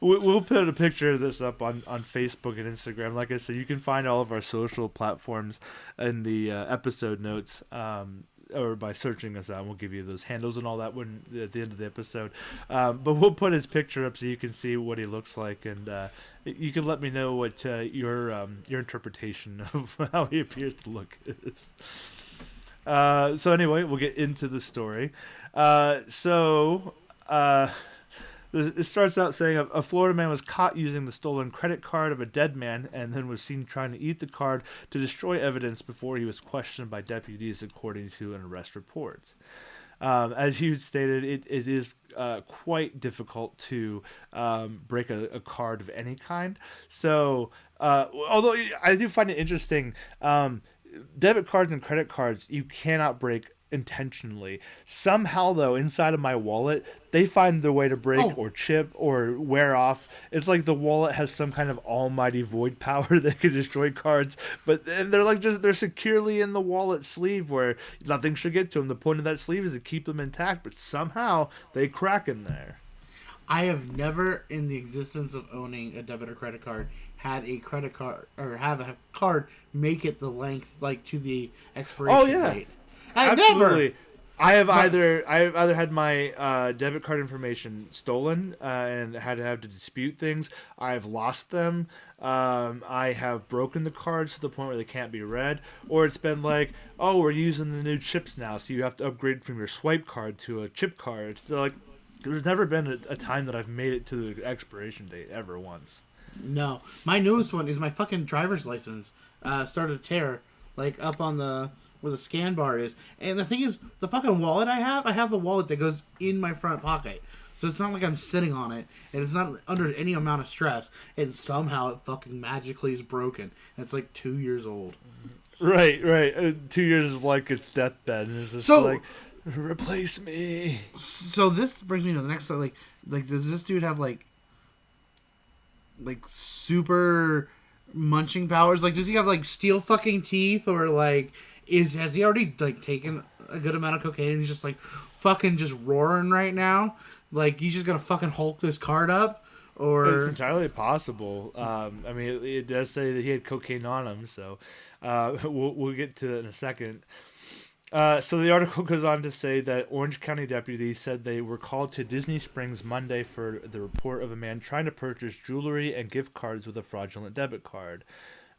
We'll put a picture of this up on, on Facebook and Instagram. Like I said, you can find all of our social platforms in the uh, episode notes, um, or by searching us out. We'll give you those handles and all that when at the end of the episode. Um, but we'll put his picture up so you can see what he looks like, and uh, you can let me know what uh, your um, your interpretation of how he appears to look is. Uh, so anyway, we'll get into the story. Uh, so... Uh, It starts out saying a Florida man was caught using the stolen credit card of a dead man and then was seen trying to eat the card to destroy evidence before he was questioned by deputies, according to an arrest report. Um, as you stated, it, it is uh, quite difficult to um, break a, a card of any kind. So, uh, although I do find it interesting, um, debit cards and credit cards, you cannot break intentionally. Somehow though, inside of my wallet they find their way to break oh. or chip or wear off. It's like the wallet has some kind of almighty void power that can destroy cards, but and they're like just they're securely in the wallet sleeve where nothing should get to them. The point of that sleeve is to keep them intact, but somehow they crack in there. I have never in the existence of owning a debit or credit card had a credit card or have a card make it the length like to the expiration oh, yeah. date. I Absolutely. Never. I have either I have either had my uh, debit card information stolen uh, and had to have to dispute things. I've lost them. Um, I have broken the cards to the point where they can't be read. Or it's been like, oh, we're using the new chips now, so you have to upgrade from your swipe card to a chip card. So like, there's never been a, a time that I've made it to the expiration date ever once. No, my newest one is my fucking driver's license. Uh, started to tear like up on the. Where the scan bar is, and the thing is, the fucking wallet I have, I have the wallet that goes in my front pocket, so it's not like I'm sitting on it, and it's not under any amount of stress, and somehow it fucking magically is broken, and it's like two years old. Right, right. Uh, two years is like its deathbed, and it's just so, like, replace me. So this brings me to the next slide. Like, like does this dude have like, like super munching powers? Like, does he have like steel fucking teeth, or like? Is has he already like taken a good amount of cocaine and he's just like fucking just roaring right now? Like he's just gonna fucking Hulk this card up, or it's entirely possible. Um, I mean, it, it does say that he had cocaine on him, so uh, we'll we'll get to that in a second. Uh, so the article goes on to say that Orange County deputies said they were called to Disney Springs Monday for the report of a man trying to purchase jewelry and gift cards with a fraudulent debit card.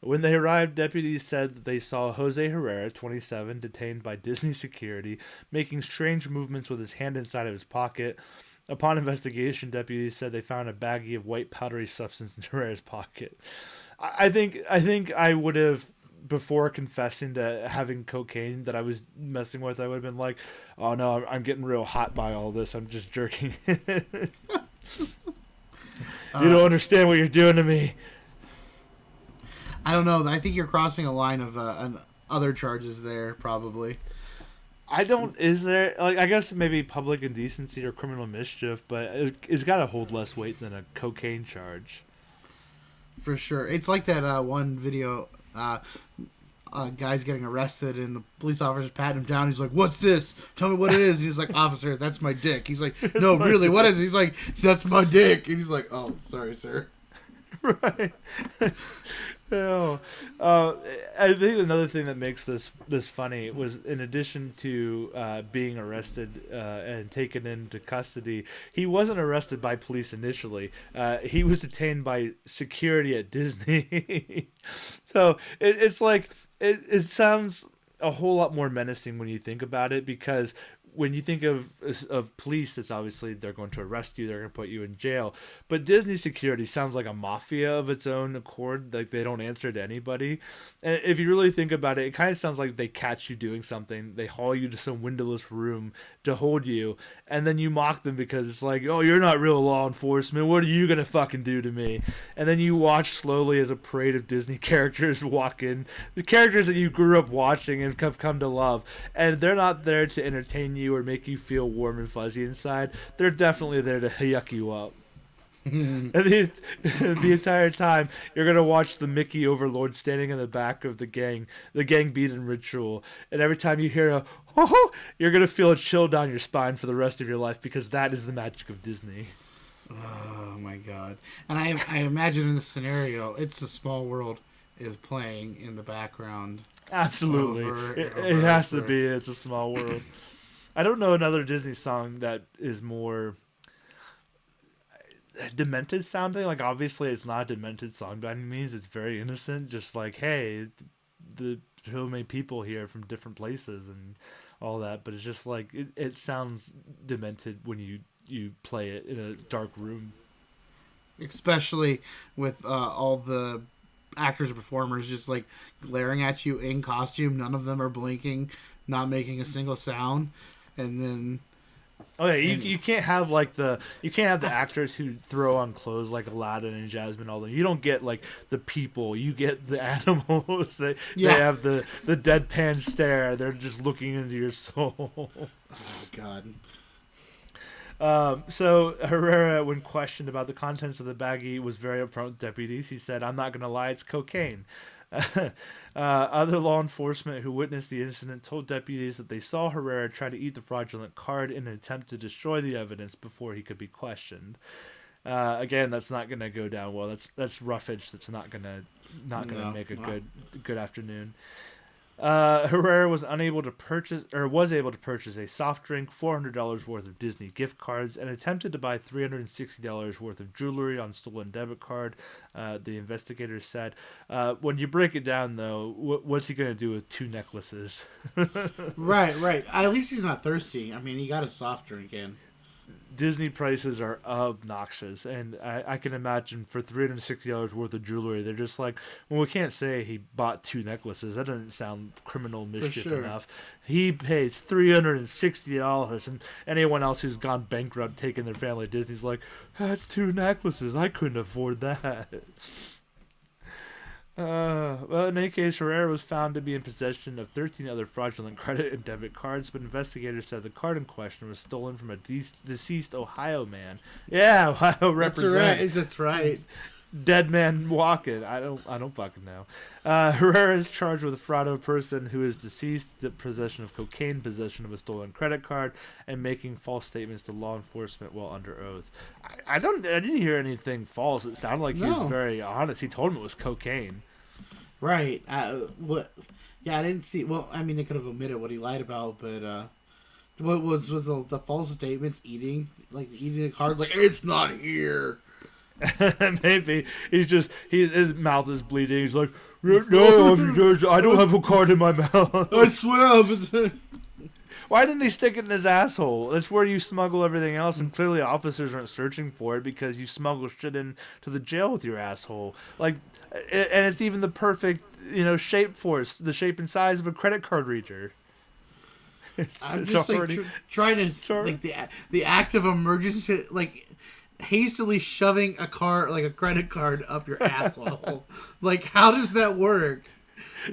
When they arrived, deputies said that they saw Jose Herrera, twenty-seven, detained by Disney security, making strange movements with his hand inside of his pocket. Upon investigation, deputies said they found a baggie of white powdery substance in Herrera's pocket. I think I think I would have before confessing to having cocaine that I was messing with, I would have been like, oh no, I'm getting real hot by all this. I'm just jerking. You don't um, understand what you're doing to me. I don't know. I think you're crossing a line of uh, an other charges there, probably. I don't. Is there? Like, I guess maybe public indecency or criminal mischief, but it, it's got to hold less weight than a cocaine charge. For sure, it's like that uh, one video. Uh, a guy's getting arrested, and the police officer's patting him down. He's like, "What's this? Tell me what it is." And he's like, "Officer, that's my dick." He's like, "No, really, what is it?" He's like, "That's my dick." And he's like, "Oh, sorry, sir." Right. No. Uh, I think another thing that makes this this funny was, in addition to uh, being arrested uh, and taken into custody, he wasn't arrested by police initially. Uh, he was detained by security at Disney. So it, it's like it, it sounds a whole lot more menacing when you think about it, because when you think of of police, it's obviously they're going to arrest you, they're going to put you in jail. But Disney security sounds like a mafia of its own accord, like they don't answer to anybody. And if you really think about it, it kind of sounds like they catch you doing something, they haul you to some windowless room to hold you, and then you mock them because it's like, oh, you're not real law enforcement, what are you going to fucking do to me? And then you watch slowly as a parade of Disney characters walk in, the characters that you grew up watching and have come to love, and they're not there to entertain you or make you feel warm and fuzzy inside. They're definitely there to yuck you up. And the, the entire time you're going to watch the Mickey overlord standing in the back of the gang, the gang beat and ritual. And every time you hear a ho-ho, you're going to feel a chill down your spine for the rest of your life, because that is the magic of Disney. Oh my God. And I, I imagine in this scenario, It's a Small World is playing in the background. Absolutely. Over, it, over, it has over. to be. It's a Small World. I don't know another Disney song that is more demented sounding. Like, obviously, it's not a demented song by any means. It's very innocent. Just like, hey, the so many people here from different places and all that. But it's just like, it, it sounds demented when you, you play it in a dark room. Especially with uh, all the actors and performers just like glaring at you in costume. None of them are blinking, not making a single sound. And then, oh yeah, you you can't have like the you can't have the actors who throw on clothes like Aladdin and Jasmine. All that, you don't get like the people. You get the animals. They yeah. they have the, the deadpan stare. They're just looking into your soul. Oh God. Um, so Herrera, when questioned about the contents of the baggie, was very upfront with deputies. He said, "I'm not going to lie. It's cocaine." Uh, other law enforcement who witnessed the incident told deputies that they saw Herrera try to eat the fraudulent card in an attempt to destroy the evidence before he could be questioned. Uh, again, that's not going to go down well. That's that's roughage. That's not going to not going to no, make a no. good good afternoon. Uh, Herrera was unable to purchase, or was able to purchase a soft drink, four hundred dollars worth of Disney gift cards, and attempted to buy three hundred sixty dollars worth of jewelry on stolen debit card. Uh, the investigators said, uh, when you break it down though, w- what's he going to do with two necklaces? right, right. At least he's not thirsty. I mean, he got a soft drink in. Disney prices are obnoxious, and I, I can imagine for three hundred sixty dollars worth of jewelry, they're just like, well, we can't say he bought two necklaces. That doesn't sound criminal mischief sure. enough. He pays three hundred sixty dollars, and anyone else who's gone bankrupt taking their family to Disney's like, that's two necklaces. I couldn't afford that. Uh, well, in any case, Herrera was found to be in possession of thirteen other fraudulent credit and debit cards, but investigators said the card in question was stolen from a de- deceased Ohio man. Yeah, Ohio representative. That's right. That's right. Dead man walking. I don't. I don't fucking know. Uh, Herrera is charged with a fraud of a person who is deceased, the possession of cocaine, possession of a stolen credit card, and making false statements to law enforcement while under oath. I, I don't. I didn't hear anything false. It sounded like no. he was very honest. He told him it was cocaine. Right. Uh, what? Yeah, I didn't see. Well, I mean, they could have omitted what he lied about, but uh, what was was the, the false statements? Eating, like eating the card, like it's not here. Maybe he's just he, his mouth is bleeding. He's like, no, I don't have a card in my mouth. I swear. Why didn't he stick it in his asshole? That's where you smuggle everything else, and clearly officers aren't searching for it because you smuggle shit into the jail with your asshole. Like, and it's even the perfect you know, shape force, the shape and size of a credit card reader. It's, I'm it's just already, like tr- trying to sorry. like the the act of emergency, like hastily shoving a car like a credit card up your asshole. Like, how does that work?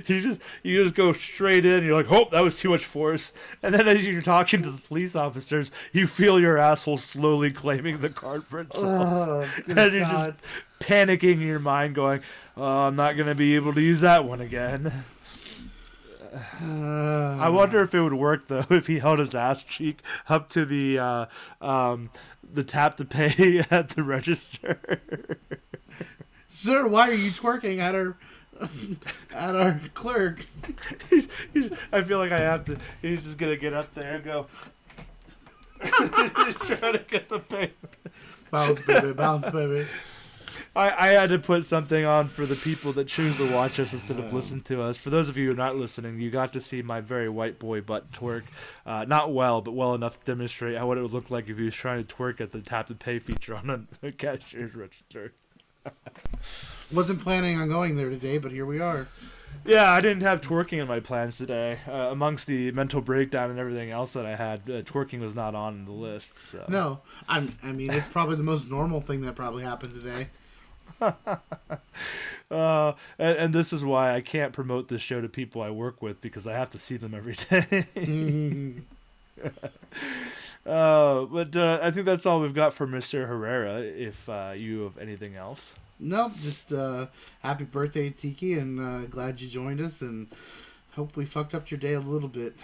You just you just go straight in. You're like, oh, that was too much force. And then as you're talking to the police officers, you feel your asshole slowly claiming the card for itself. Oh, and you're God. just panicking in your mind, going, oh, I'm not going to be able to use that one again. Uh, I wonder if it would work, though, if he held his ass cheek up to the uh, um, the tap to pay at the register. Sir, why are you twerking at her? At our clerk. I feel like I have to. He's just gonna get up there and go. Try to get the payment. Bounce, baby, bounce, baby. I, I had to put something on for the people that choose to watch us instead of listen to us. For those of you who are not listening, you got to see my very white boy butt twerk. Uh, not well, but well enough to demonstrate how what it would look like if he was trying to twerk at the tap to pay feature on a cashier's register. Wasn't planning on going there today, but here we are. Yeah, I didn't have twerking in my plans today. Uh, amongst the mental breakdown and everything else that I had, uh, twerking was not on the list. So. No, I'm, I mean, it's probably the most normal thing that probably happened today. uh, and, and this is why I can't promote this show to people I work with, because I have to see them every day. mm-hmm. Uh, but uh, I think that's all we've got for Mister Herrera. If uh, you have anything else, nope. Just uh, happy birthday, Tiki, and uh, glad you joined us. And hope we fucked up your day a little bit.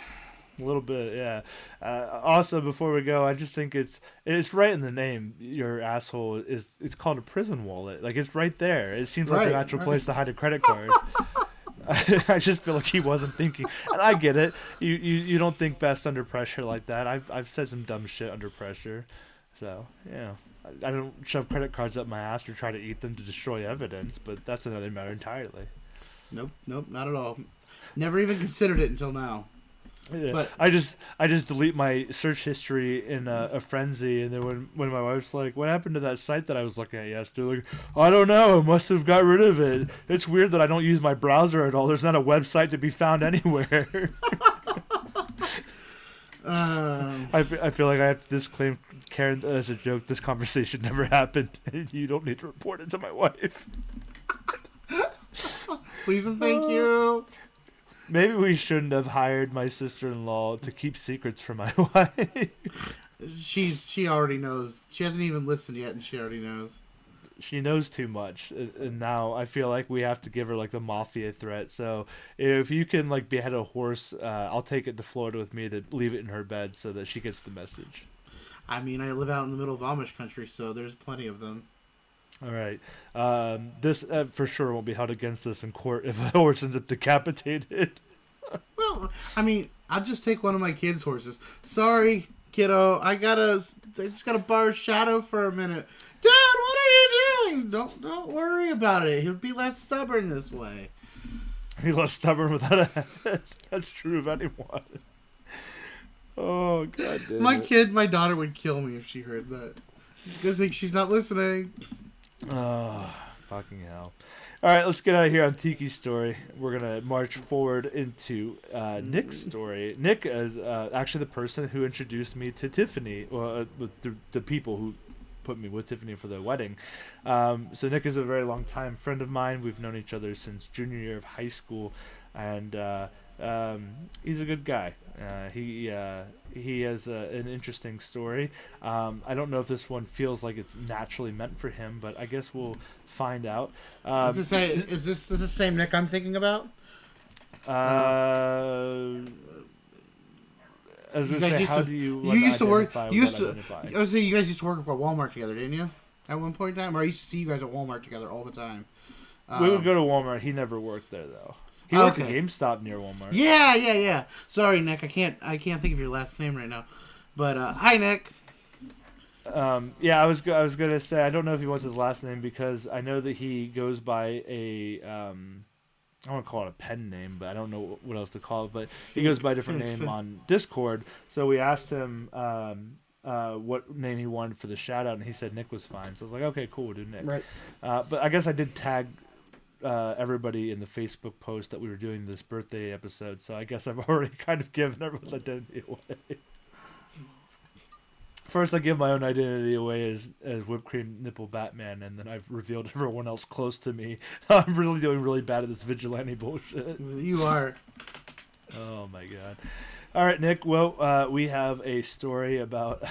A little bit, yeah. Uh, also, before we go, I just think it's it's right in the name. Your asshole is it's called a prison wallet. Like, it's right there. It seems right, like a natural right. place to hide a credit card. I just feel like he wasn't thinking, and I get it. You, you, you don't think best under pressure like that. I've I've said some dumb shit under pressure, so yeah. I, I don't shove credit cards up my ass or try to eat them to destroy evidence, but that's another matter entirely. Nope, nope, not at all. Never even considered it until now. Yeah. But I just I just delete my search history in a, a frenzy, and then when, when my wife's like, "What happened to that site that I was looking at yesterday?" Like, oh, I don't know. I must have got rid of it. It's weird that I don't use my browser at all. There's not a website to be found anywhere. uh, I, I feel like I have to disclaim, Karen, as a joke. This conversation never happened, and you don't need to report it to my wife. Please and thank uh, you. Maybe we shouldn't have hired my sister-in-law to keep secrets from my wife. She's she already knows. She hasn't even listened yet, and she already knows. She knows too much, and now I feel like we have to give her like the mafia threat. So if you can like behead a horse, uh, I'll take it to Florida with me to leave it in her bed so that she gets the message. I mean, I live out in the middle of Amish country, so there's plenty of them. All right. Um, this uh, for sure won't be held against us in court if a horse ends up decapitated. Well, I mean, I'll just take one of my kids' horses. Sorry, kiddo. I gotta. I just gotta borrow Shadow for a minute. Dad, what are you doing? Don't don't worry about it. He'll be less stubborn this way. He's less stubborn without a head. That's true of anyone. Oh God. Damn my it. kid, my daughter would kill me if she heard that. Good thing she's not listening. Oh, fucking hell. All right, let's get out of here on Tiki's story. We're going to march forward into uh, Nick's story. Nick is uh, actually the person who introduced me to Tiffany, well, uh, the, the people who put me with Tiffany for their wedding. Um, so Nick is a very long-time friend of mine. We've known each other since junior year of high school, and uh, um, he's a good guy. Uh, he uh, he has a, an interesting story. Um, I don't know if this one feels like it's naturally meant for him, but I guess we'll find out. Um, to say, is this, this is the same Nick I'm thinking about? Uh, I was gonna say, how to, do you? You used to work. You used to. I was saying, you guys used to work at Walmart together, didn't you? At one point in time, or I used to see you guys at Walmart together all the time. Um, we would go to Walmart. He never worked there though. He worked okay. at GameStop near Walmart. Yeah, yeah, yeah. Sorry, Nick. I can't. I can't think of your last name right now. But uh, hi, Nick. Um, yeah, I was. I was gonna say I don't know if he wants his last name because I know that he goes by a. Um, I want to call it a pen name, but I don't know what else to call it. But he goes by a different name on Discord. So we asked him um, uh, what name he wanted for the shout out, and he said Nick was fine. So I was like, okay, cool, we'll do Nick. Right. Uh, but I guess I did tag uh, everybody in the Facebook post that we were doing this birthday episode, so I guess I've already kind of given everyone's identity away. First, I give my own identity away as, as Whipped Cream Nipple Batman, and then I've revealed everyone else close to me. I'm really doing really bad at this vigilante bullshit. You are. Oh, my God. All right, Nick. Well, uh, we have a story about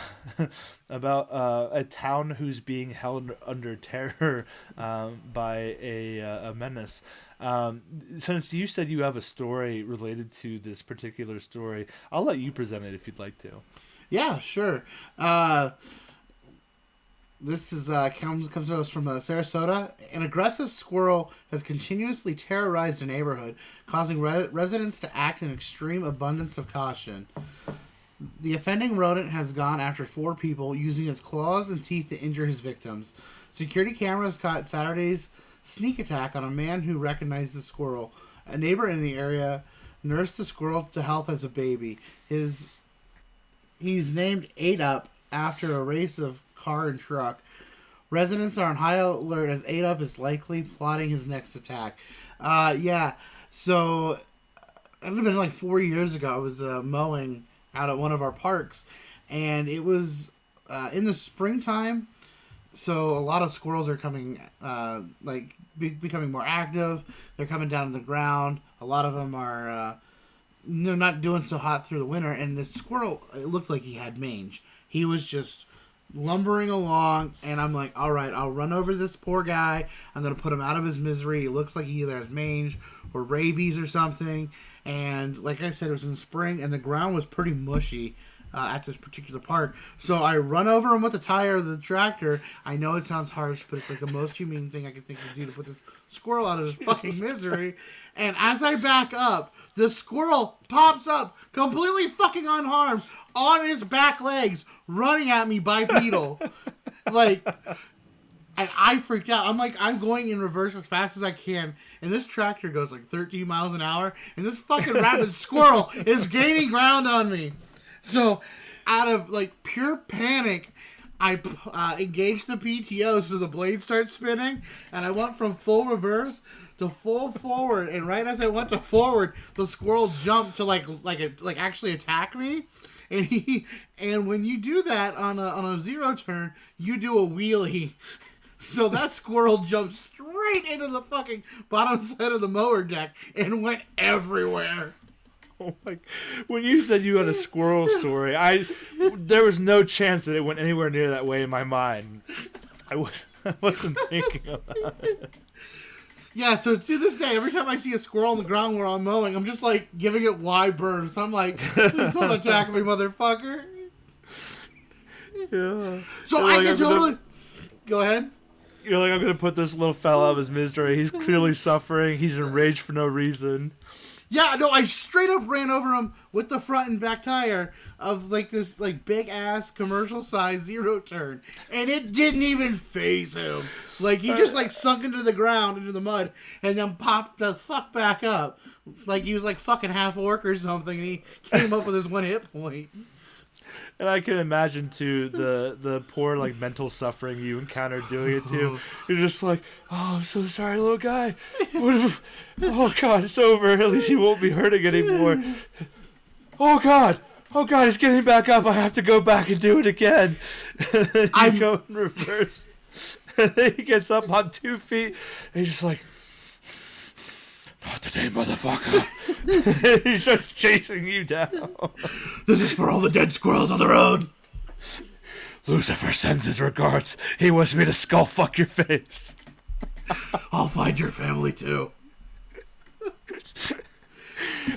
about uh, a town who's being held under terror um, by a, uh, a menace. Um, since you said you have a story related to this particular story, I'll let you present it if you'd like to. Yeah, sure. Uh, this is uh, comes, comes to us from uh, Sarasota. An aggressive squirrel has continuously terrorized a neighborhood, causing re- residents to act in extreme abundance of caution. The offending rodent has gone after four people, using its claws and teeth to injure his victims. Security cameras caught Saturday's sneak attack on a man who recognized the squirrel. A neighbor in the area nursed the squirrel to health as a baby. His... He's named eight up after a race of car and truck. Residents are on high alert as eight up is likely plotting his next attack. Uh, yeah, so it would have been like four years ago. I was uh, mowing out at one of our parks, and it was uh, in the springtime, so a lot of squirrels are coming, uh, like be- becoming more active. They're coming down to the ground. A lot of them are... Uh, No, not doing so hot through the winter, and the squirrel, it looked like he had mange. He was just lumbering along, and I'm like, all right, I'll run over this poor guy. I'm going to put him out of his misery. He looks like he either has mange or rabies or something. And like I said, it was in spring, and the ground was pretty mushy uh, at this particular park. So I run over him with the tire of the tractor. I know it sounds harsh, but it's like the most humane thing I could think to do to put this squirrel out of his fucking misery. And as I back up, the squirrel pops up, completely fucking unharmed, on his back legs, running at me bipedal. Like, and I freaked out. I'm like, I'm going in reverse as fast as I can, and this tractor goes like thirteen miles an hour, and this fucking rabid squirrel is gaining ground on me. So, out of, like, pure panic, I uh, engaged the P T O so the blade starts spinning, and I went from full reverse to full forward, and right as I went to forward, the squirrel jumped to like like a, like actually attack me, and he and when you do that on a on a zero turn, you do a wheelie, so that squirrel jumped straight into the fucking bottom side of the mower deck and went everywhere. Oh my! When you said you had a squirrel story, I there was no chance that it went anywhere near that way in my mind. I was I wasn't thinking about it. Yeah, so to this day, every time I see a squirrel on the ground where I'm mowing, I'm just, like, giving it wide berths. I'm like, please don't attack me, motherfucker. Yeah. So you're I like, can I'm totally... Gonna... Go ahead. You're like, I'm going to put this little fella out of his misery. He's clearly suffering. He's enraged for no reason. Yeah, no, I straight up ran over him with the front and back tire of, like, this, like, big-ass commercial-size zero-turn. And it didn't even phase him. Like, he just, like, sunk into the ground, into the mud, and then popped the fuck back up. Like, he was, like, fucking half-orc or something, and he came up with his one hit point. And I can imagine, too, the, the poor, like, mental suffering you encountered doing it, too. You're just like, oh, I'm so sorry, little guy. What oh, God, it's over. At least he won't be hurting anymore. Oh, God. Oh, God, he's getting back up. I have to go back and do it again. And then you I'm... go in reverse. And then he gets up on two feet, and he's just like, not today, motherfucker. He's just chasing you down. This is for all the dead squirrels on the road. Lucifer sends his regards. He wants me to skull fuck your face. I'll find your family, too.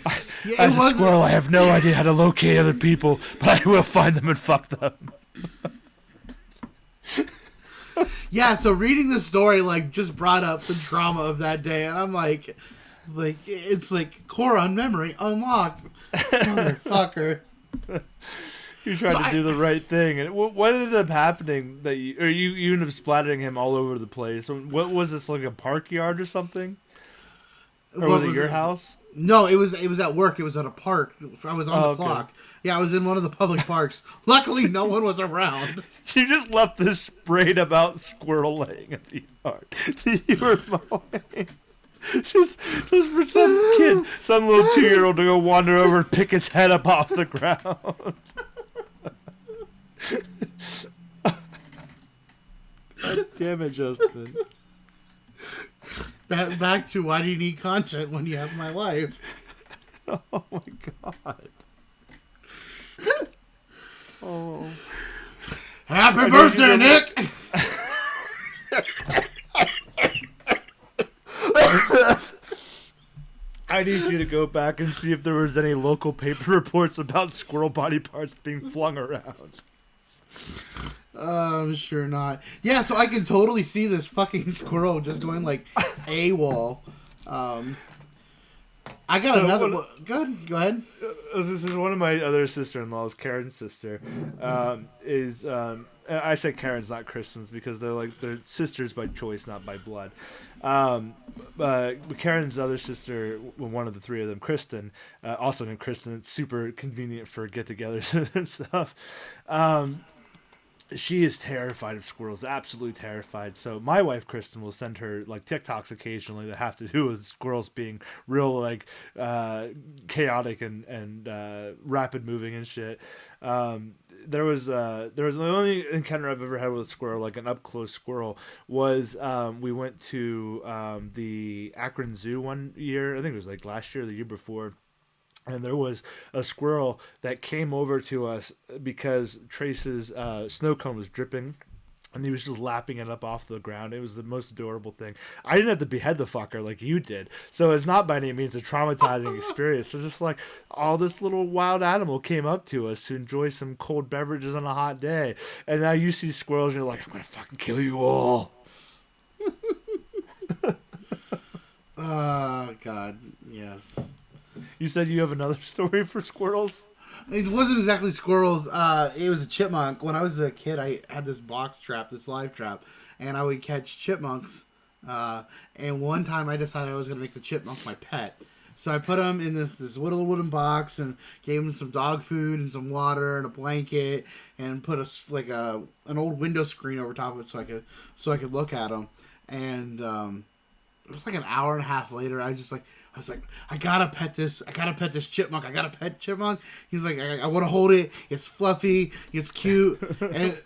I, yeah, as a squirrel, I have no idea how to locate other people, but I will find them and fuck them. Yeah, so reading this story, like, just brought up the trauma of that day, and I'm like, like, it's like, Koron memory unlocked. Motherfucker. You tried so to I, do the right thing. And what, what ended up happening that you, or you, you ended up splattering him all over the place? What was this, like a park yard or something? Or was it was your it? house? No, it was it was at work. It was at a park. I was on oh, the clock. Okay. Yeah, I was in one of the public parks. Luckily, no one was around. You just left this sprayed about squirrel laying at the yard. You were mowing. Just, just for some kid, some little two-year-old to go wander over and pick its head up off the ground. God damn it, Justin. Back, back to why do you need content when you have my life? Oh my God. Oh. Happy Are birthday, Nick! I need you to go back and see if there was any local paper reports about squirrel body parts being flung around. Uh, I'm sure not. Yeah, so I can totally see this fucking squirrel just going like AWOL. Um, I got so another one. Good, go ahead. This is one of my other sister-in-laws, Karen's sister. Um, is um, I say Karen's, not Kristen's, because they're like they're sisters by choice, not by blood. Um, uh, Karen's other sister, one of the three of them, Kristen, uh, also named Kristen. It's super convenient for get-togethers and stuff. Um, She is terrified of squirrels, absolutely terrified. So my wife, Kristen, will send her like TikToks occasionally that have to do with squirrels being real like uh, chaotic and and uh, rapid moving and shit. Um, there was uh, there was the only encounter I've ever had with a squirrel, like an up close squirrel, was um, we went to um, the Akron Zoo one year. I think it was like last year, or the year before. And there was a squirrel that came over to us because Trace's uh, snow cone was dripping, and he was just lapping it up off the ground. It was the most adorable thing. I didn't have to behead the fucker like you did, so it's not by any means a traumatizing experience. So just like all this little wild animal came up to us to enjoy some cold beverages on a hot day, and now you see squirrels, and you're like, I'm gonna fucking kill you all. Oh, God, yes. You said you have another story for squirrels? It wasn't exactly squirrels. Uh, it was a chipmunk. When I was a kid, I had this box trap, this live trap, and I would catch chipmunks. Uh, and one time I decided I was going to make the chipmunk my pet. So I put him in this, this little wooden box and gave him some dog food and some water and a blanket and put a, like a an old window screen over top of it so I could, so I could look at him. And um, it was like an hour and a half later, I was just like, I was like, I gotta pet this. I gotta pet this chipmunk. I gotta pet chipmunk. He's like, I, I want to hold it. It's fluffy. It's cute. and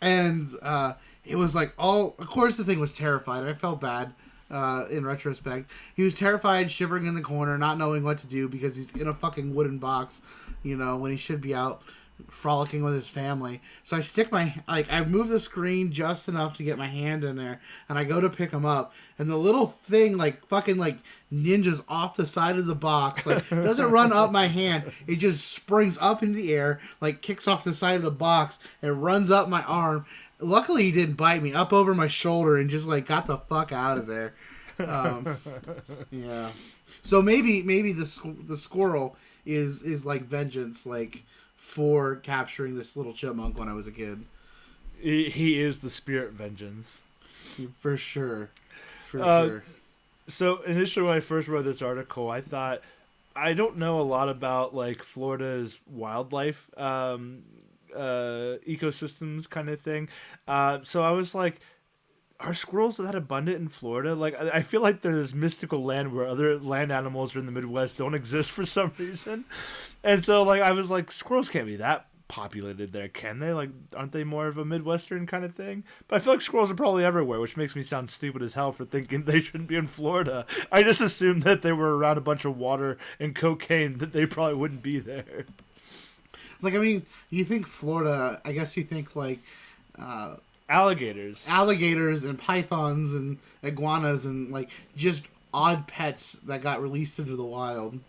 and uh, it was like all. Of course, the thing was terrified. I felt bad uh, in retrospect. He was terrified, shivering in the corner, not knowing what to do because he's in a fucking wooden box, you know, when he should be out frolicking with his family. So I stick my, like, I move the screen just enough to get my hand in there, and I go to pick him up, and the little thing, like, fucking, like, ninjas off the side of the box, like, doesn't run up my hand. It just springs up into the air, like, kicks off the side of the box, and runs up my arm. Luckily, he didn't bite me, up over my shoulder, and just, like, got the fuck out of there. Um, yeah. So maybe, maybe the, the squirrel is, is, like, vengeance, like, for capturing this little chipmunk when I was a kid. He, he is the spirit vengeance. For sure. For uh, sure. So initially when I first read this article, I thought, I don't know a lot about like Florida's wildlife um, uh, ecosystems kind of thing. Uh, so I was like, are squirrels that abundant in Florida? Like, I feel like there's this mystical land where other land animals in the Midwest don't exist for some reason. And so, like, I was like, squirrels can't be that populated there, can they? Like, aren't they more of a Midwestern kind of thing? But I feel like squirrels are probably everywhere, which makes me sound stupid as hell for thinking they shouldn't be in Florida. I just assumed that they were around a bunch of water and cocaine, that they probably wouldn't be there. Like, I mean, you think Florida, I guess you think, like, uh... alligators alligators and pythons and iguanas and like just odd pets that got released into the wild.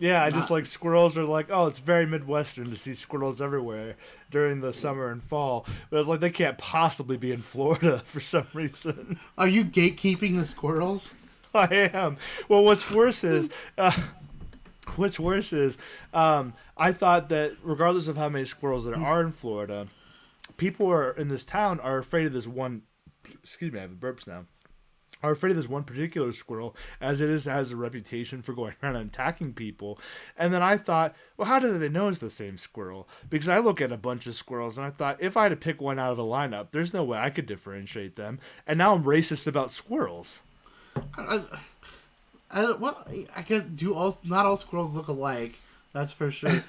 Yeah, I Not... just like squirrels are like, oh, it's very Midwestern to see squirrels everywhere during the summer and fall, but it's like they can't possibly be in Florida for some reason. Are you gatekeeping the squirrels? I am. Well, what's worse is uh what's worse is um I thought that regardless of how many squirrels there are in Florida, people are in this town are afraid of this one. Excuse me, I have burps now. Are afraid of this one particular squirrel, as it is has a reputation for going around and attacking people. And then I thought, well, how do they know it's the same squirrel? Because I look at a bunch of squirrels, and I thought if I had to pick one out of a lineup, there's no way I could differentiate them. And now I'm racist about squirrels. I, I don't, well, I guess do all not all squirrels look alike. That's for sure.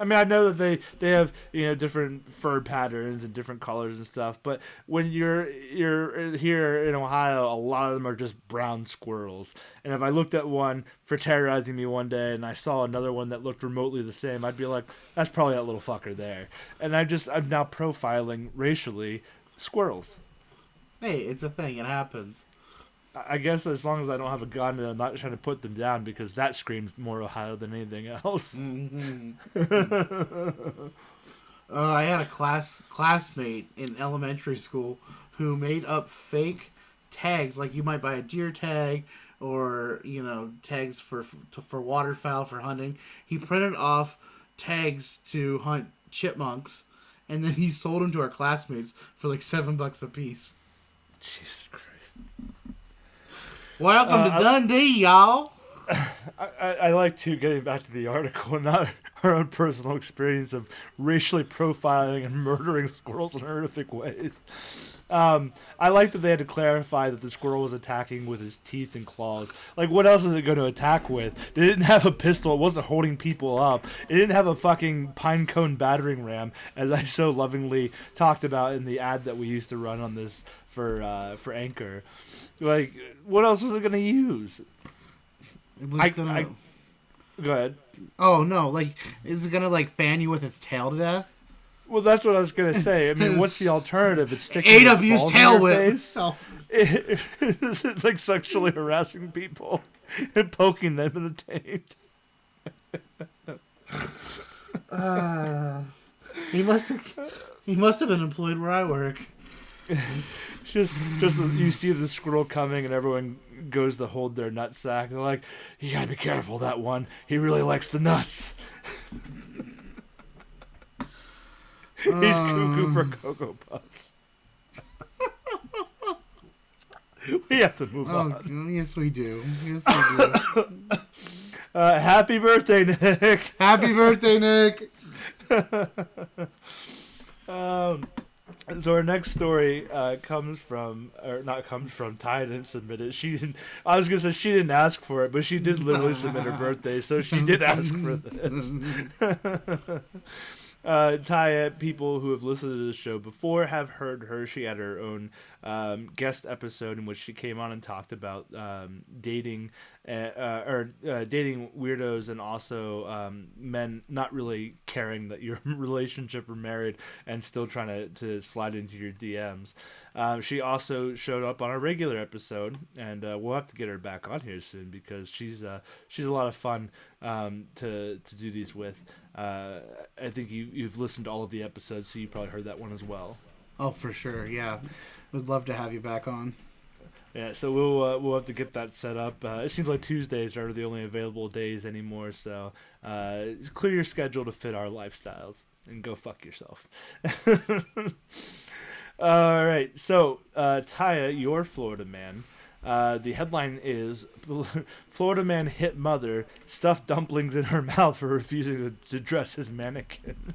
I mean, I know that they, they have, you know, different fur patterns and different colors and stuff, but when you're you're here in Ohio, a lot of them are just brown squirrels. And if I looked at one for terrorizing me one day and I saw another one that looked remotely the same, I'd be like, that's probably that little fucker there. And I just, I'm now profiling racially squirrels. Hey, it's a thing. It happens. I guess as long as I don't have a gun and I'm not trying to put them down, because that screams more Ohio than anything else. Mm-hmm. uh, I had a class classmate in elementary school who made up fake tags, like you might buy a deer tag or, you know, tags for for waterfowl for hunting. He printed off tags to hunt chipmunks, and then he sold them to our classmates for like seven bucks a piece. Jesus Christ. Welcome uh, to Dundee, y'all. I, I, I like to, getting back to the article, not our own personal experience of racially profiling and murdering squirrels in horrific ways. Um, I like that they had to clarify that the squirrel was attacking with his teeth and claws. Like, what else is it going to attack with? They didn't have a pistol. It wasn't holding people up. It didn't have a fucking pine cone battering ram, as I so lovingly talked about in the ad that we used to run on this for uh, for Anchor. Like, what else was it going to use? It was I, gonna... I... Go ahead. Oh, no. Like, is it going to, like, fan you with its tail to death? Well, that's what I was going to say. I mean, what's the alternative? It's sticking A W's tail whip. So... It, it, is it, like, sexually harassing people and poking them in the taint? uh, he must have, he must have been employed where I work. Just, just you see the squirrel coming, and everyone goes to hold their nut sack. They're like, "You gotta be careful, that one. He really likes the nuts." Um, He's cuckoo for Cocoa Puffs. We have to move oh, on. Yes, we do. Yes, we do. uh, happy birthday, Nick! Happy birthday, Nick! um. So our next story uh, comes from, or not comes from, Taya didn't submit it. She didn't, I was going to say she didn't ask for it, but she did literally submit her birthday, so she did ask for this. uh, Taya, people who have listened to the show before have heard her. She had her own um, guest episode in which she came on and talked about um, dating, uh, uh, or uh, dating weirdos, and also um, men not really caring that you're in a relationship or married and still trying to, to slide into your D Ms. Um, she also showed up on a regular episode, and uh, we'll have to get her back on here soon, because she's uh, she's a lot of fun um, to to do these with. Uh, I think you, you've listened to all of the episodes, so you probably heard that one as well. Oh, for sure, yeah. We'd love to have you back on. Yeah, so we'll uh, we'll have to get that set up. Uh, it seems like Tuesdays are the only available days anymore, so uh, clear your schedule to fit our lifestyles and go fuck yourself. All right, so uh, Taya, your Florida man. Uh, the headline is, Florida man hit mother, stuffed dumplings in her mouth for refusing to, to dress his mannequin.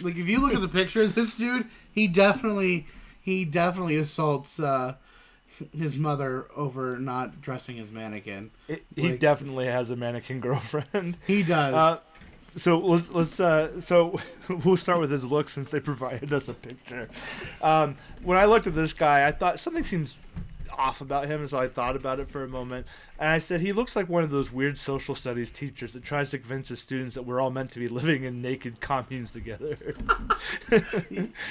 Like, if you look at the picture of this dude, he definitely... He definitely assaults uh, his mother over not dressing his mannequin. It, he like, definitely has a mannequin girlfriend. He does. Uh, so let's let's uh, so we'll start with his look, since they provided us a picture. Um, when I looked at this guy, I thought something seems off about him, so I thought about it for a moment, and I said he looks like one of those weird social studies teachers that tries to convince his students that we're all meant to be living in naked communes together.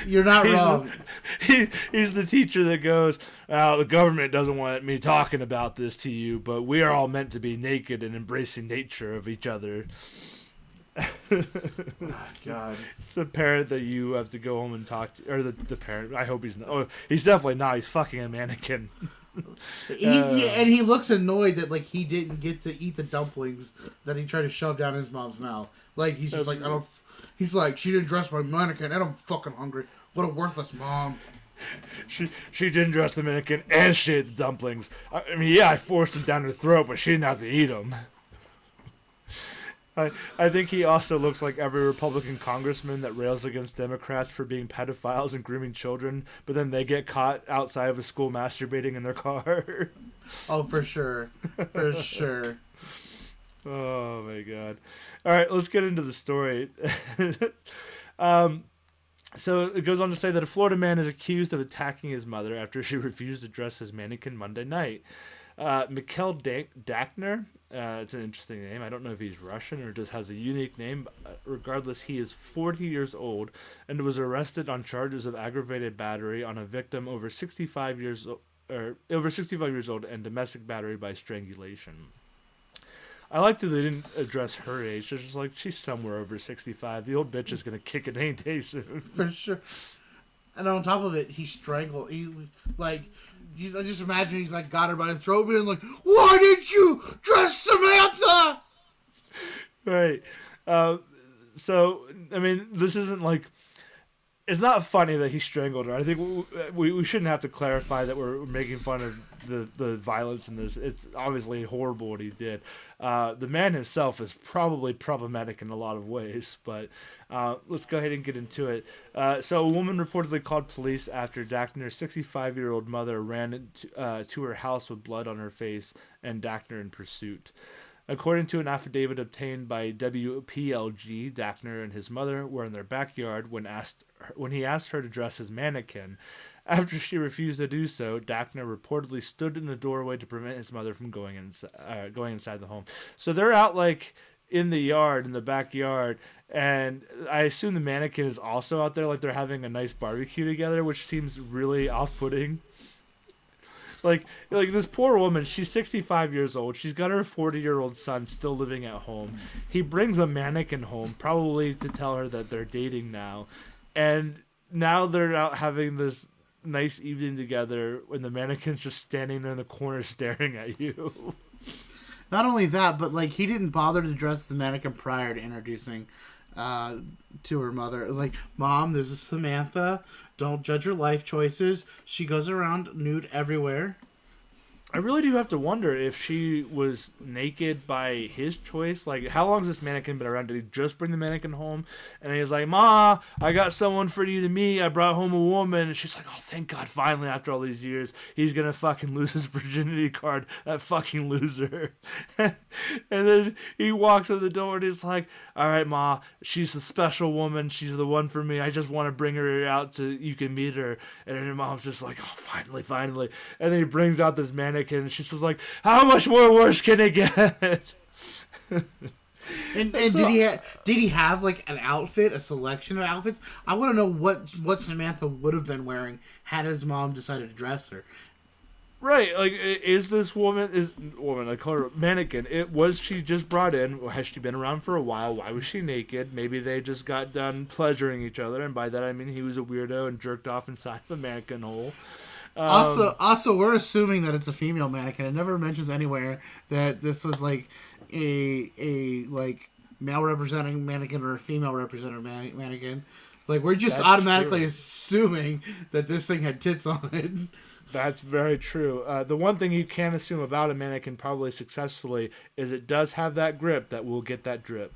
You're not he's wrong. The, he, he's the teacher that goes, oh, the government doesn't want me talking about this to you, but we are all meant to be naked and embracing nature of each other. Oh, God. It's the parent that you have to go home and talk to, or the, the parent. I hope he's not. Oh, he's definitely not. He's fucking a mannequin. he, uh, he, and he looks annoyed that, like, he didn't get to eat the dumplings that he tried to shove down his mom's mouth. Like, he's just like, I don't. He's like, she didn't dress my mannequin, and I'm fucking hungry. What a worthless mom. She she didn't dress the mannequin, and she ate the dumplings. I, I mean, yeah, I forced them down her throat, but she didn't have to eat them. I, I think he also looks like every Republican congressman that rails against Democrats for being pedophiles and grooming children, but then they get caught outside of a school masturbating in their car. Oh, for sure. For sure. Oh, my God. All right, let's get into the story. um, so it goes on to say that a Florida man is accused of attacking his mother after she refused to dress his mannequin Monday night. Uh, Mikhail Dachner, uh, it's an interesting name. I don't know if he's Russian or just has a unique name. Regardless, he is forty years old and was arrested on charges of aggravated battery on a victim over sixty-five years or over sixty-five years old and domestic battery by strangulation. I like that they didn't address her age. They're just like, she's somewhere over sixty-five. The old bitch is gonna kick it any day soon. For sure. And on top of it, he strangled. He like. I just imagine he's like got her by the throat and like, why didn't you dress Samantha? Right. Uh, so, I mean, this isn't like, it's not funny that he strangled her. I think we we shouldn't have to clarify that we're making fun of the, the violence in this. It's obviously horrible what he did. Uh, the man himself is probably problematic in a lot of ways, but uh, let's go ahead and get into it. Uh, so a woman reportedly called police after Dachner's sixty-five-year-old mother ran into, uh, to her house with blood on her face and Dachner in pursuit. According to an affidavit obtained by W P L G, Dachner and his mother were in their backyard when asked her, when he asked her to dress his mannequin. After she refused to do so, Dachner reportedly stood in the doorway to prevent his mother from going inside, uh, going inside the home. So they're out like in the yard, in the backyard, and I assume the mannequin is also out there. Like they're having a nice barbecue together, which seems really off-putting. Like, like this poor woman, she's sixty-five years old. She's got her forty-year-old son still living at home. He brings a mannequin home, probably to tell her that they're dating now. And now they're out having this nice evening together when the mannequin's just standing there in the corner staring at you. Not only that, but, like, he didn't bother to dress the mannequin prior to introducing uh, to her mother. Like, Mom, there's a Samantha. Don't judge her life choices. She goes around nude everywhere. I really do have to wonder if she was naked by his choice. Like, how long has this mannequin been around? Did he just bring the mannequin home? And he was like, Ma, I got someone for you to meet. I brought home a woman. And she's like, oh, thank God, finally, after all these years, he's going to fucking lose his virginity card. That fucking loser. And then he walks in the door and he's like, all right, Ma, she's the special woman. She's the one for me. I just want to bring her out so you can meet her. And her mom's just like, oh, finally, finally. And then he brings out this mannequin. And she's just like, how much more worse can it get? and and so, did he ha- did he have like an outfit, a selection of outfits? I want to know what what Samantha would have been wearing had his mom decided to dress her. Right, like, is this woman is woman? I call her mannequin. It was she just brought in? Has she been around for a while? Why was she naked? Maybe they just got done pleasuring each other, and by that I mean he was a weirdo and jerked off inside of a mannequin hole. Um, also, also, we're assuming that it's a female mannequin. It never mentions anywhere that this was like a a like male representing mannequin or a female representing man- mannequin. Like we're just automatically true. assuming that this thing had tits on it. That's very true. Uh, the one thing you can assume about a mannequin, probably successfully, is it does have that grip that will get that drip.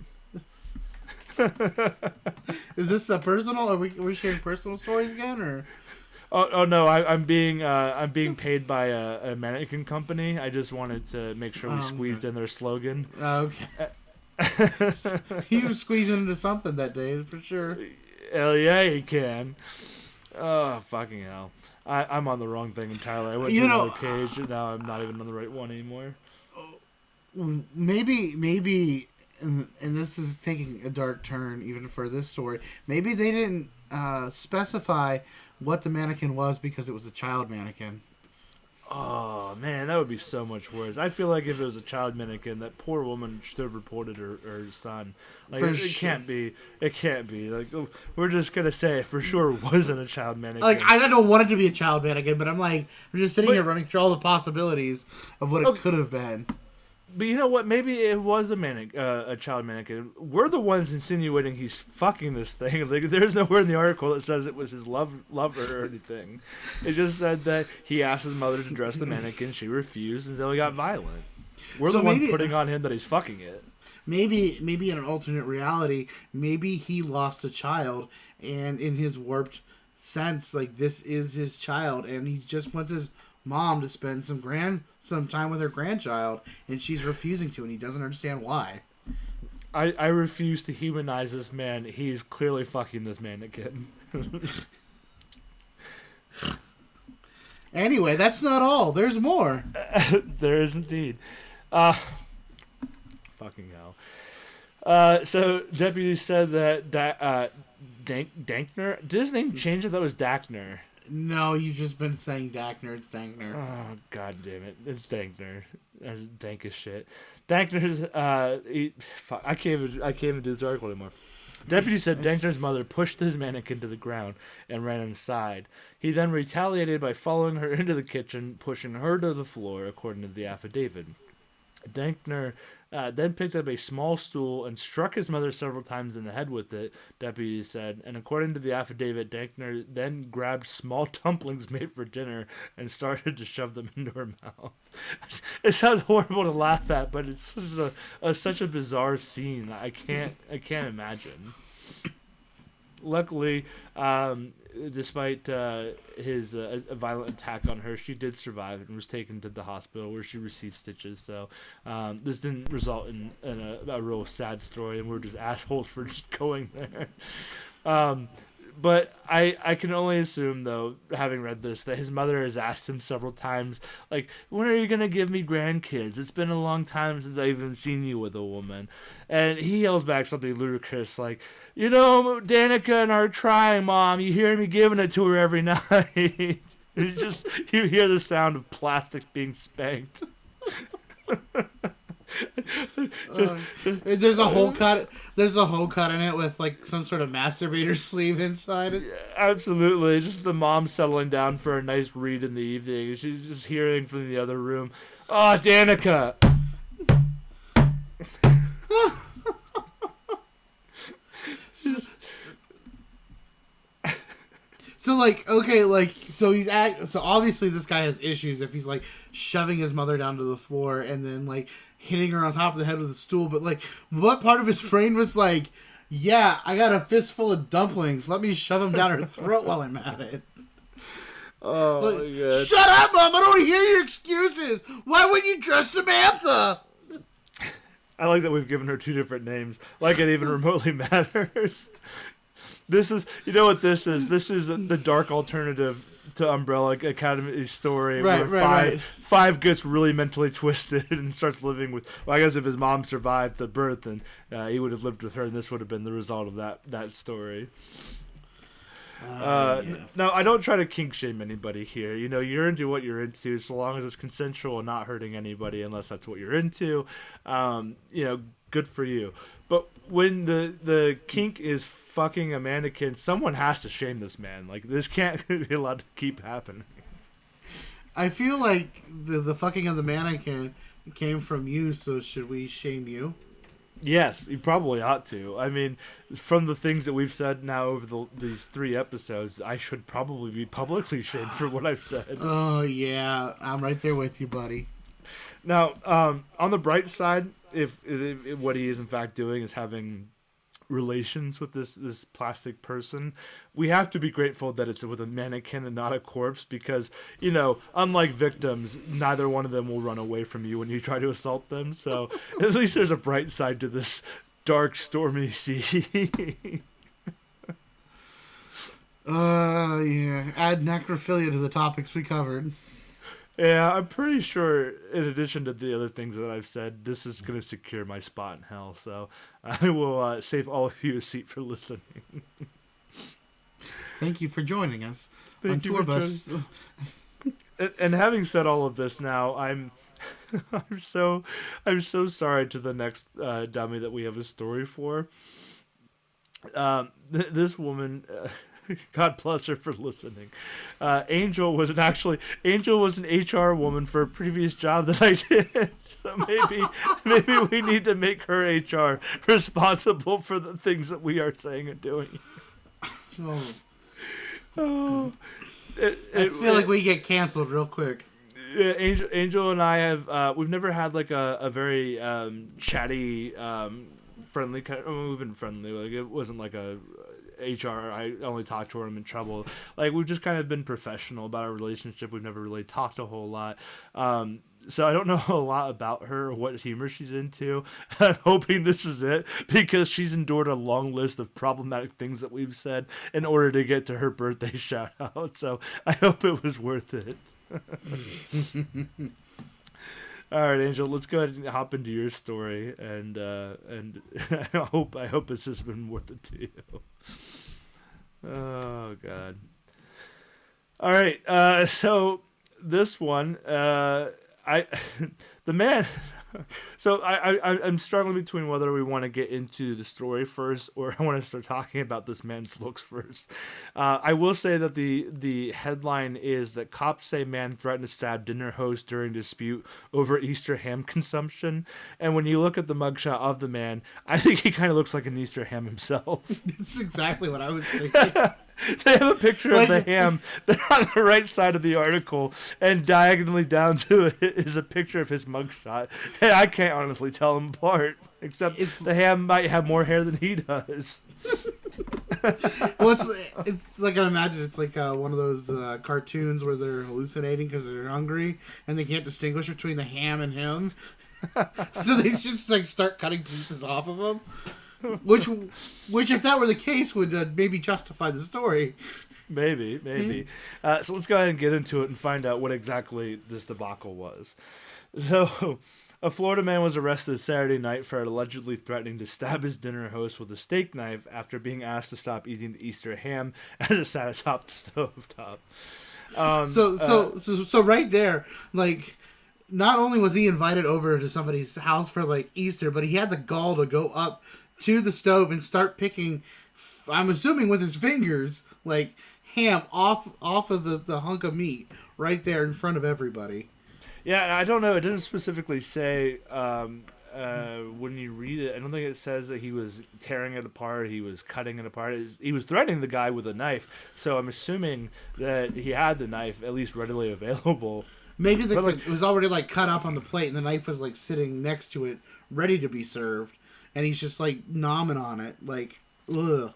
Is this a personal? Are we are we sharing personal stories again or? Oh, oh no! I, I'm being uh, I'm being paid by a, a mannequin company. I just wanted to make sure we um, squeezed in their slogan. Okay. He was squeezing into something that day for sure. Hell yeah, he can. Oh fucking hell! I, I'm on the wrong thing entirely. I went you to know, another page, and now I'm not even on the right one anymore. Maybe maybe, and, and this is taking a dark turn even for this story. Maybe they didn't uh, specify what the mannequin was because it was a child mannequin. Oh, man, that would be so much worse. I feel like if it was a child mannequin, that poor woman should have reported her, her son. Like, it, sure. it can't be. It can't be. Like, we're just going to say it for sure wasn't a child mannequin. Like, I don't want it to be a child mannequin, but I'm like, I'm just sitting but, here running through all the possibilities of what okay. it could have been. But you know what? Maybe it was a mannequin, uh, a child mannequin. We're the ones insinuating he's fucking this thing. Like, there's nowhere in the article that says it was his love lover or anything. It just said that he asked his mother to dress the mannequin. She refused until he got violent. We're so the maybe, one putting on him that he's fucking it. maybe maybe in an alternate reality, maybe he lost a child, and in his warped sense, like, this is his child, and he just wants his mom to spend some grand some time with her grandchild, and she's refusing to, and he doesn't understand why. I, I refuse to humanize this man. He's clearly fucking this mannequin. Anyway, that's not all. There's more. There is indeed. Uh, fucking hell. Uh, so, deputies said that da- uh, Dan- Dankner? Did his name change? I thought it was Dachner. No, you've just been saying Dachner. It's Dankner. Oh, God damn it. It's Dankner. That's dank as shit. Dankner's, uh, he, fuck, I can't even, I can't even do this article anymore. Deputy said Dankner's mother pushed his mannequin to the ground and ran inside. He then retaliated by following her into the kitchen, pushing her to the floor, according to the affidavit. Dankner uh, then picked up a small stool and struck his mother several times in the head with it, deputies said. And according to the affidavit, Dankner then grabbed small dumplings made for dinner and started to shove them into her mouth. It sounds horrible to laugh at, but it's such a, a such a bizarre scene. I can't I can't imagine. Luckily, um, despite uh, his uh, violent attack on her, she did survive and was taken to the hospital where she received stitches. So um, this didn't result in, in a, a real sad story, and we're just assholes for just going there. Um, but I, I can only assume, though, having read this, that his mother has asked him several times, like, when are you going to give me grandkids? It's been a long time since I've even seen you with a woman. And he yells back something ludicrous like, you know, Danica and I are trying, Mom. You hear me giving it to her every night. It's just, you hear the sound of plastic being spanked. just, uh, just, there's a whole cut. There's a whole cut in it with like some sort of masturbator sleeve inside it. Absolutely, just the mom settling down for a nice read in the evening. She's just hearing from the other room. Oh, Danica. so, so like, okay, like, so he's at. So obviously, this guy has issues if he's like shoving his mother down to the floor and then like hitting her on top of the head with a stool, but like, what part of his brain was like, yeah, I got a fistful of dumplings, let me shove them down her throat while I'm at it. Oh, like, my God. Shut up, Mom, I don't hear your excuses. Why wouldn't you trust Samantha? I like that we've given her two different names, like it even remotely matters. This is, you know what this is? This is the dark alternative to Umbrella Academy's story, right, where right, five, right. five gets really mentally twisted and starts living with, well, I guess if his mom survived the birth, then uh, he would have lived with her, and this would have been the result of that, that story. Uh, uh, yeah. Now, I don't try to kink shame anybody here. You know, you're into what you're into, so long as it's consensual and not hurting anybody, unless that's what you're into. Um, you know, good for you. But when the, the kink is fucking a mannequin, someone has to shame this man. Like, this can't be allowed to keep happening. I feel like the the fucking of the mannequin came from you, so should we shame you? Yes, you probably ought to. I mean, from the things that we've said now over the, these three episodes, I should probably be publicly shamed for what I've said. Oh, yeah. I'm right there with you, buddy. Now, um, on the bright side, if, if, if what he is in fact doing is having relations with this, this plastic person, we have to be grateful that it's with a mannequin and not a corpse, because, you know, unlike victims, neither one of them will run away from you when you try to assault them. So at least there's a bright side to this dark, stormy sea. uh, yeah. Add necrophilia to the topics we covered. Yeah, I'm pretty sure, in addition to the other things that I've said, this is going to secure my spot in hell, so I will uh, save all of you a seat for listening. Thank you for joining us Thank on Tour Bus. Joining... and, and having said all of this now, I'm I'm so I'm so sorry to the next uh, dummy that we have a story for. Um, th- this woman... Uh, God bless her for listening. Uh, Angel was an actually Angel was an H R woman for a previous job that I did. So maybe maybe we need to make her H R responsible for the things that we are saying and doing. Oh, oh. It, it, I feel it, like we get canceled real quick. Yeah, Angel, Angel and I have uh, we've never had like a, a very um, chatty, um, friendly. Kind of, I mean, we've been friendly. Like it wasn't like a H R. I only talked to her when I'm in trouble. Like we've just kind of been professional about our relationship. We've never really talked a whole lot. Um, so I don't know a lot about her, what humor she's into. I'm hoping this is it because she's endured a long list of problematic things that we've said in order to get to her birthday shout out. So I hope it was worth it. All right, Angel, let's go ahead and hop into your story. And, uh, and I hope, I hope this has been worth it to you. Oh God. All right. Uh, so, This one, uh, I, the man. So I, I, I'm struggling between whether we want to get into the story first or I want to start talking about this man's looks first. Uh, I will say that the the headline is that cops say man threatened to stab dinner host during dispute over Easter ham consumption. And when you look at the mugshot of the man, I think he kind of looks like an Easter ham himself. That's exactly what I was thinking. They have a picture of the ham that on the right side of the article and diagonally down to it is a picture of his mugshot. And I can't honestly tell them apart, except it's, the ham might have more hair than he does. Well, it's, it's like I imagine it's like uh, one of those uh, cartoons where they're hallucinating because they're hungry and they can't distinguish between the ham and him. So they just like start cutting pieces off of him. Which, which, if that were the case, would uh, maybe justify the story. Maybe, maybe. Uh, so let's go ahead and get into it and find out what exactly this debacle was. So, a Florida man was arrested Saturday night for allegedly threatening to stab his dinner host with a steak knife after being asked to stop eating the Easter ham as it sat atop the stovetop. Um, so, so, uh, so, so, right there, like. Not only was he invited over to somebody's house for like Easter, but he had the gall to go up to the stove and start picking, I'm assuming with his fingers, like ham off off of the, the hunk of meat right there in front of everybody. Yeah, and I don't know. It doesn't specifically say um, uh, when you read it. I don't think it says that he was tearing it apart. He was cutting it apart. It was, he was threatening the guy with a knife. So I'm assuming that he had the knife at least readily available. Maybe the, like, it was already, like, cut up on the plate, and the knife was, like, sitting next to it, ready to be served. And he's just, like, nomming on it. Like, ugh.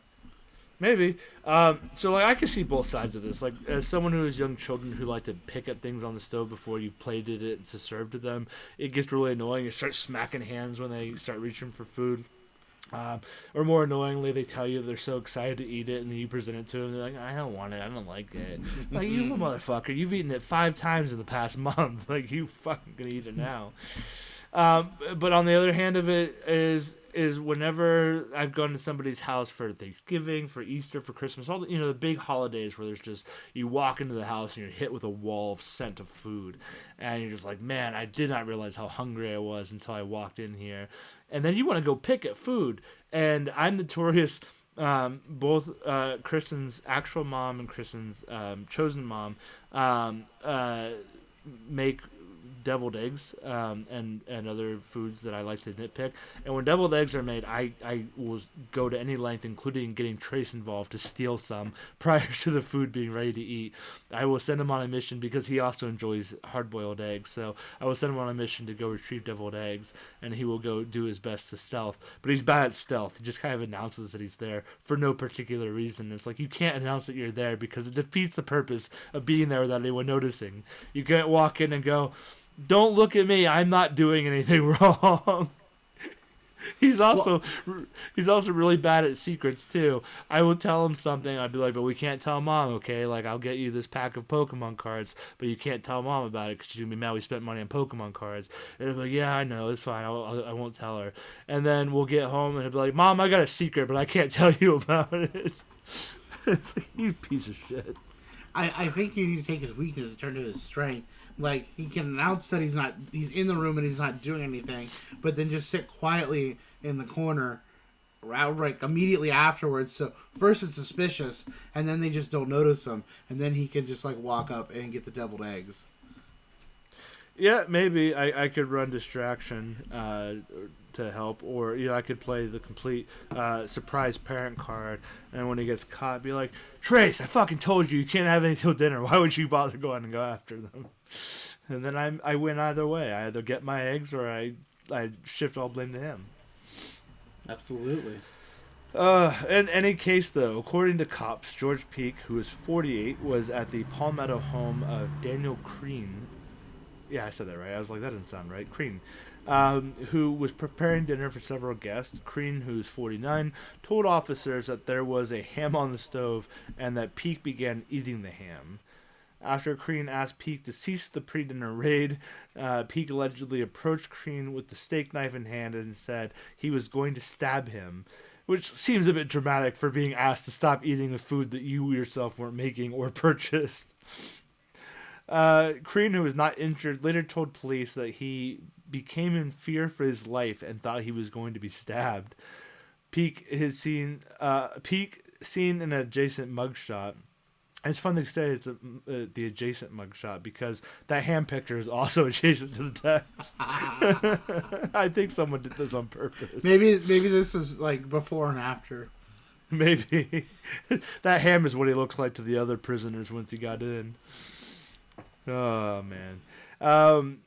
Maybe. Um, so, like, I can see both sides of this. Like, as someone who has young children who like to pick at things on the stove before you've plated it to serve to them, it gets really annoying. You start smacking hands when they start reaching for food. Um, or more annoyingly, they tell you they're so excited to eat it, and then you present it to them. They're like, "I don't want it. I don't like it." Like, you motherfucker, you've eaten it five times in the past month. Like, you fucking gonna eat it now. Um, but on the other hand of it is is whenever I've gone to somebody's house for Thanksgiving, for Easter, for Christmas, all the, you know, the big holidays where there's just, you walk into the house and you're hit with a wall of scent of food. And you're just like, man, I did not realize how hungry I was until I walked in here. And then you want to go pick at food. And I'm notorious, um, both uh, Kristen's actual mom and Kristen's um, chosen mom um, uh, make deviled eggs um, and, and other foods that I like to nitpick. And when deviled eggs are made, I, I will go to any length, including getting Trace involved, to steal some prior to the food being ready to eat. I will send him on a mission because he also enjoys hard-boiled eggs. So I will send him on a mission to go retrieve deviled eggs, and he will go do his best to stealth. But he's bad at stealth. He just kind of announces that he's there for no particular reason. It's like, you can't announce that you're there because it defeats the purpose of being there without anyone noticing. You can't walk in and go, "Don't look at me. I'm not doing anything wrong." He's also well, he's also really bad at secrets too. I will tell him something. I'd be like, "But we can't tell mom, okay? Like, I'll get you this pack of Pokemon cards, but you can't tell mom about it because she's gonna be mad we spent money on Pokemon cards." And he'll be like, "Yeah, I know. It's fine. I'll, I'll, I won't tell her." And then we'll get home and he'll be like, "Mom, I got a secret, but I can't tell you about it." It's like, you piece of shit. I, I think you need to take his weakness and turn to his strength. Like, he can announce that he's not, he's in the room and he's not doing anything, but then just sit quietly in the corner, outright immediately afterwards. So first it's suspicious, and then they just don't notice him, and then he can just like walk up and get the deviled eggs. Yeah, maybe I, I could run distraction, uh, to help, or you know, I could play the complete uh, surprise parent card, and when he gets caught, be like, Trace, I fucking told you, you can't have anything till dinner. Why would you bother going and go after them? And then I I win either way. I either get my eggs or I I shift all blame to him. Absolutely. Uh, in any case, though, according to cops, George Peake, who is forty-eight, was at the Palmetto home of Daniel Crean. Yeah, I said that right. I was like, that doesn't sound right. Crean. Um, who was preparing dinner for several guests. Crean, who's forty-nine, told officers that there was a ham on the stove and that Peake began eating the ham. After Crean asked Peake to cease the pre-dinner raid, uh, Peake allegedly approached Crean with the steak knife in hand and said he was going to stab him, which seems a bit dramatic for being asked to stop eating the food that you yourself weren't making or purchased. Uh, Crean, who was not injured, later told police that he became in fear for his life and thought he was going to be stabbed. Peake is seen, uh, Peake seen in an adjacent mugshot. It's fun to say it's a, uh, the adjacent mugshot because that hand picture is also adjacent to the text. I think someone did this on purpose. Maybe maybe this is like before and after. Maybe. That ham is what he looks like to the other prisoners once he got in. Oh, man. Um...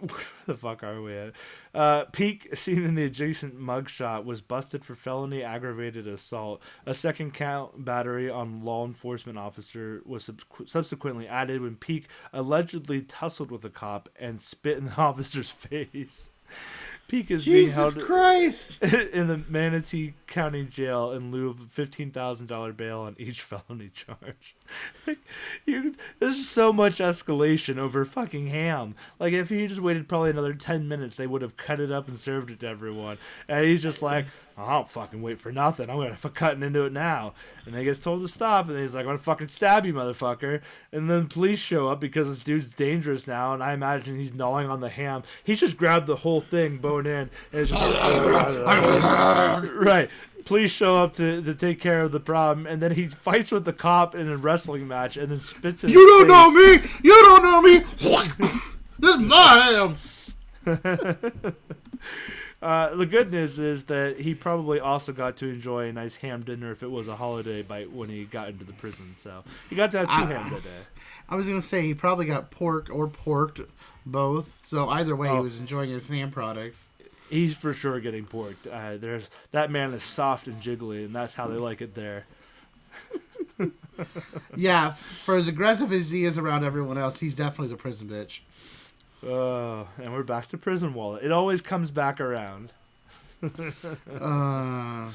Where the fuck are we at? Uh, Peake, seen in the adjacent mugshot, was busted for felony aggravated assault. A second count battery on law enforcement officer was sub- subsequently added when Peake allegedly tussled with a cop and spit in the officer's face. Peake is Jesus being held Christ. in the Manatee County Jail in lieu of a fifteen thousand dollars bail on each felony charge. Like, you, this is so much escalation over fucking ham. Like, if he just waited probably another ten minutes, they would have cut it up and served it to everyone. And he's just like, oh, I don't fucking wait for nothing. I'm going to cutting into it now. And then he gets told to stop, and he's like, I'm going to fucking stab you, motherfucker. And then police show up because this dude's dangerous now, and I imagine he's gnawing on the ham. He's just grabbed the whole thing, but in and just, right, police show up to, to take care of the problem, and then he fights with the cop in a wrestling match and then spits in you his don't face. know me you don't know me This is my ham. Uh, the good news is that he probably also got to enjoy a nice ham dinner if it was a holiday bite when he got into the prison, so he got to have two I, hams that day. I was going to say he probably got pork or porked, both, so either way oh. he was enjoying his ham products. He's for sure getting porked. Uh, there's that man is soft and jiggly, and that's how they like it there. Yeah, for as aggressive as he is around everyone else, he's definitely the prison bitch. Oh, uh, and we're back to prison wallet. It always comes back around. uh...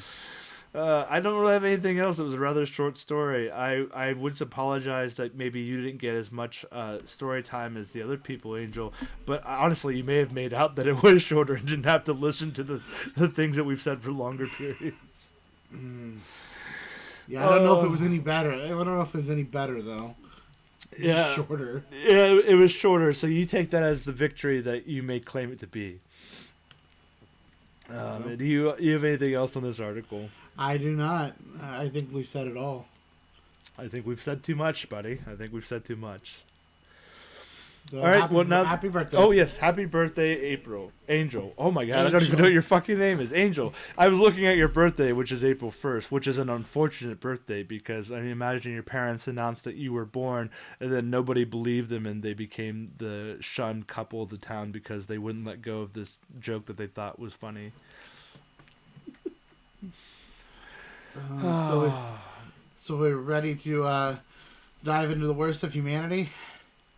Uh, I don't really have anything else. It was a rather short story. I, I would apologize that maybe you didn't get as much uh, story time as the other people, Angel. But honestly, you may have made out that it was shorter and didn't have to listen to the, the things that we've said for longer periods. Mm. Yeah, I don't um, know if it was any better. I don't know if it was any better, though. It yeah, was shorter. Yeah, it was shorter. So you take that as the victory that you may claim it to be. Um, do you you have anything else on this article? I do not. I think we've said it all. I think we've said too much, buddy. I think we've said too much. So all right. Happy, well, now, happy birthday. Oh, yes. Happy birthday, April. Angel. Oh, my God. Angel. I don't even know what your fucking name is. Angel. I was looking at your birthday, which is April first, which is an unfortunate birthday because, I mean, imagine your parents announced that you were born and then nobody believed them and they became the shunned couple of the town because they wouldn't let go of this joke that they thought was funny. Uh, so, we, so we're ready to uh, dive into the worst of humanity.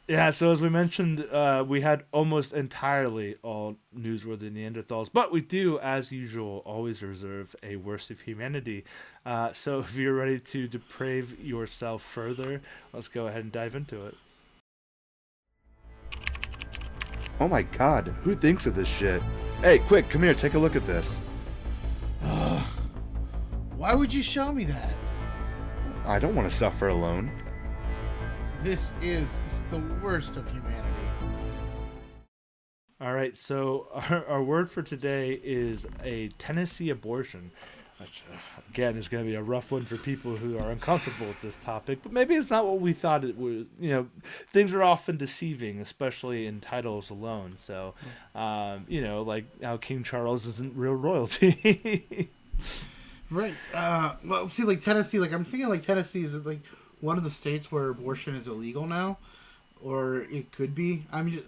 Yeah, so as we mentioned, uh, we had almost entirely all newsworthy Neanderthals, but we do, as usual, always reserve a worst of humanity. Uh, so if you're ready to deprave yourself further, let's go ahead and dive into it. Oh my God, who thinks of this shit? Hey, quick, come here, take a look at this. Why would you show me that? I don't want to suffer alone. This is the worst of humanity. All right, so our, our word for today is a Tennessee abortion. Again, it's going to be a rough one for people who are uncomfortable with this topic, but maybe it's not what we thought it would. You know, things are often deceiving, especially in titles alone. So, um, you know, like how King Charles isn't real royalty. Right. Uh, well, see, like Tennessee, like I'm thinking like Tennessee is like one of the states where abortion is illegal now, or it could be. I'm just,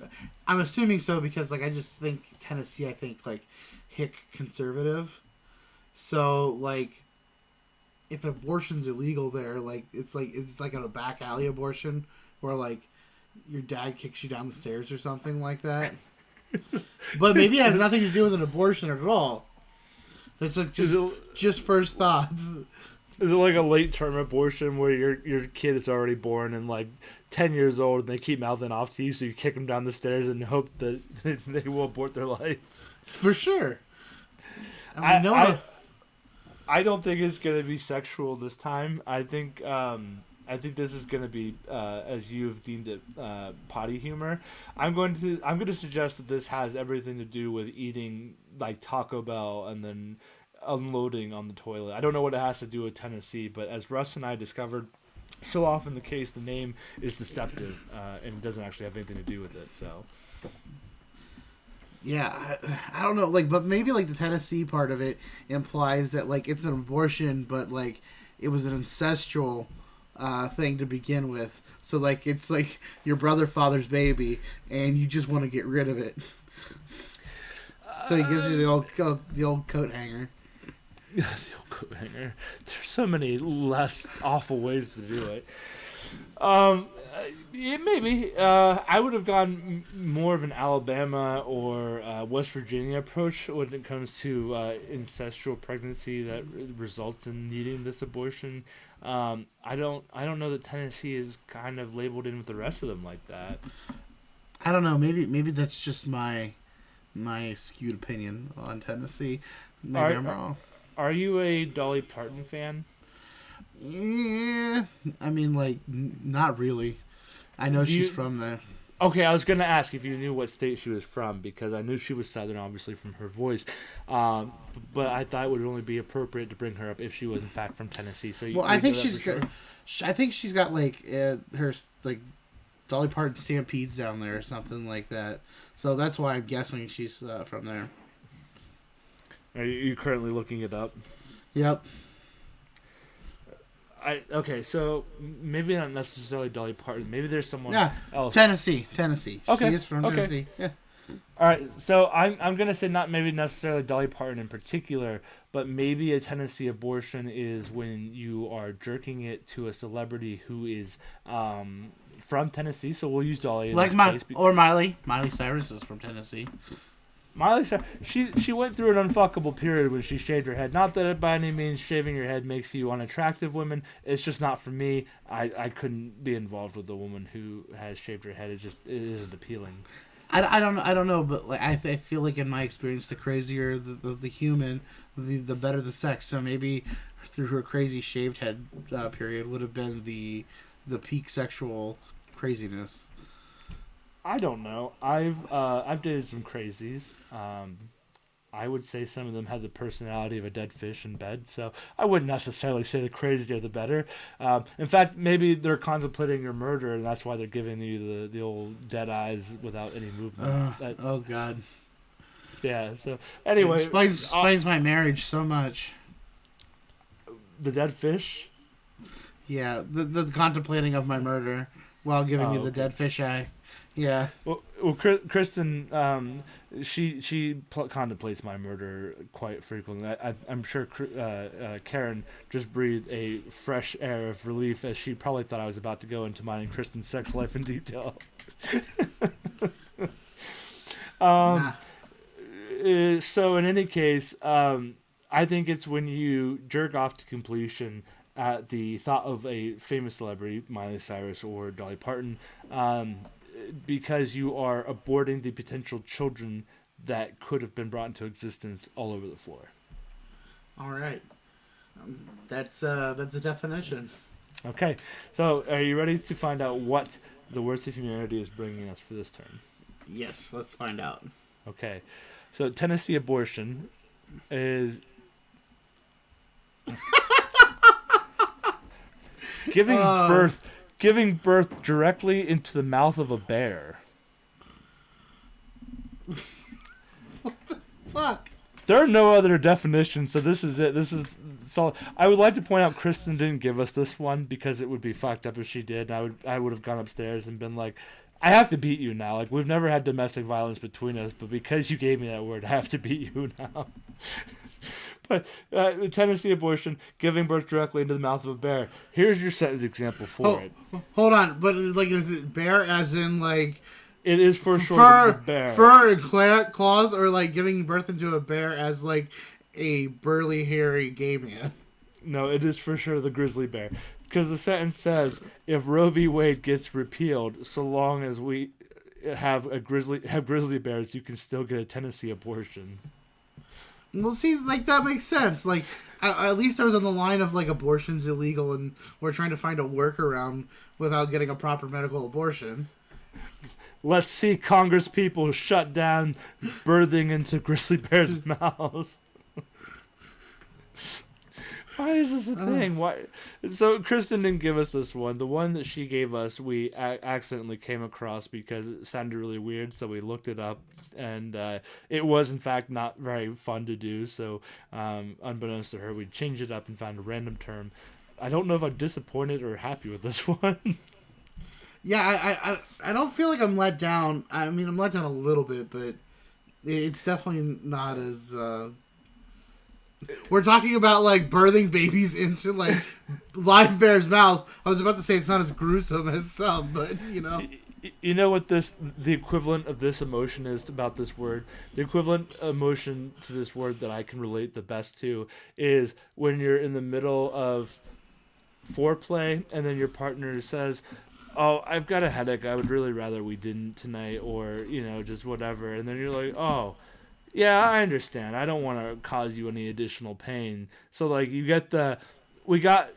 I'm assuming so because like I just think Tennessee, I think like hick conservative. So, like, if abortion's illegal there, like, it's like it's like a back alley abortion where, like, your dad kicks you down the stairs or something like that. But maybe it has nothing to do with an abortion at all. That's like just, it, just first thoughts. Is it like a late-term abortion where your your kid is already born and, like, ten years old and they keep mouthing off to you, so you kick them down the stairs and hope that they will abort their life? For sure. I mean, no one... I don't think it's going to be sexual this time. I think um, I think this is going to be, uh, as you've deemed it, uh, potty humor. I'm going to I'm going to suggest that this has everything to do with eating like Taco Bell and then unloading on the toilet. I don't know what it has to do with Tennessee, but as Russ and I discovered, so often the case, the name is deceptive uh, and it doesn't actually have anything to do with it. So, yeah, I, I don't know, like, but maybe like the Tennessee part of it implies that like it's an abortion, but like it was an ancestral uh, thing to begin with. So like it's like your brother father's baby, and you just want to get rid of it. So he gives you the old uh, the old coat hanger. The old coat hanger. There's so many less awful ways to do it. Um, yeah, maybe. Uh, I would have gone more of an Alabama or uh, West Virginia approach when it comes to uh, ancestral pregnancy that results in needing this abortion. Um, I don't. I don't know that Tennessee is kind of labeled in with the rest of them like that. I don't know. Maybe. Maybe that's just my my skewed opinion on Tennessee. Maybe are, I'm wrong. Are you a Dolly Parton fan? Yeah, I mean, like, n- not really. I know you, she's from there. Okay, I was going to ask if you knew what state she was from, because I knew she was Southern, obviously, from her voice. Um, but I thought it would only be appropriate to bring her up if she was, in fact, from Tennessee. So, well, I think she's got, sure? I think she's got, like, uh, her, like, Dolly Parton Stampedes down there or something like that. So that's why I'm guessing she's uh, from there. Are you currently looking it up? Yep. I, okay, so maybe not necessarily Dolly Parton. Maybe there's someone yeah. else. Tennessee, Tennessee. Okay. She is from okay. Tennessee. Yeah. All right, so I'm I'm gonna say not maybe necessarily Dolly Parton in particular, but maybe a Tennessee abortion is when you are jerking it to a celebrity who is um, from Tennessee. So we'll use Dolly. In like this my case because- or Miley. Miley Cyrus is from Tennessee. Miley Cyrus, she, she went through an unfuckable period when she shaved her head. Not that by any means shaving your head makes you unattractive women. It's just not for me. I, I couldn't be involved with a woman who has shaved her head. It just it isn't appealing. I, I don't I don't know, but like I th- I feel like in my experience, the crazier the the, the human, the, the better the sex. So maybe through her crazy shaved head uh, period would have been the the peak sexual craziness. I don't know. I've uh, I've dated some crazies. Um, I would say some of them had the personality of a dead fish in bed, so I wouldn't necessarily say the crazier the better. Um, in fact, maybe they're contemplating your murder, and that's why they're giving you the, the old dead eyes without any movement. Uh, that, oh, God. Yeah, so anyway. It explains, explains uh, my marriage so much. The dead fish? Yeah, the, the contemplating of my murder while giving oh, you the okay. dead fish eye. Yeah. Well, well, Kristen, um, she she pl- contemplates my murder quite frequently. I, I, I'm sure uh, uh, Karen just breathed a fresh air of relief as she probably thought I was about to go into mine and Kristen's sex life in detail. um, nah. uh, so in any case, um, I think it's when you jerk off to completion at the thought of a famous celebrity, Miley Cyrus or Dolly Parton, um, because you are aborting the potential children that could have been brought into existence all over the floor. All right. Um, that's uh, that's a definition. Okay. So are you ready to find out what the worst of humanity is bringing us for this term? Yes, let's find out. Okay. So Tennessee abortion is Giving uh, birth, giving birth directly into the mouth of a bear. What the fuck? There are no other definitions, so this is it. This is solid. I would like to point out Kristen didn't give us this one because it would be fucked up if she did. I would, I would have gone upstairs and been like, I have to beat you now. Like, we've never had domestic violence between us, but because you gave me that word, I have to beat you now. But uh, Tennessee abortion, giving birth directly into the mouth of a bear. Here's your sentence example for oh, it. Hold on, but like, is it bear as in like? It is for sure fur, a bear. Fur and claws, or like giving birth into a bear as like a burly, hairy gay man. No, it is for sure the grizzly bear. Because the sentence says, if Roe v. Wade gets repealed, so long as we have a grizzly have grizzly bears, you can still get a Tennessee abortion. Well, see, like, that makes sense. Like, at least I was on the line of, like, abortion's illegal and we're trying to find a workaround without getting a proper medical abortion. Let's see Congress people shut down birthing into grizzly bears' mouths. Why is this a thing? Why? So Kristen didn't give us this one. The one that she gave us, we a- accidentally came across because it sounded really weird, so we looked it up, and uh, it was, in fact, not very fun to do. So um, unbeknownst to her, we changed it up and found a random term. I don't know if I'm disappointed or happy with this one. Yeah, I, I, I don't feel like I'm let down. I mean, I'm let down a little bit, but it's definitely not as... Uh... We're talking about, like, birthing babies into, like, live bears' mouths. I was about to say it's not as gruesome as some, but, you know. You know what this the equivalent of this emotion is about this word? The equivalent emotion to this word that I can relate the best to is when you're in the middle of foreplay and then your partner says, oh, I've got a headache. I would really rather we didn't tonight, or, you know, just whatever. And then you're like, oh. Yeah, I understand. I don't want to cause you any additional pain. So, like, you get the... We got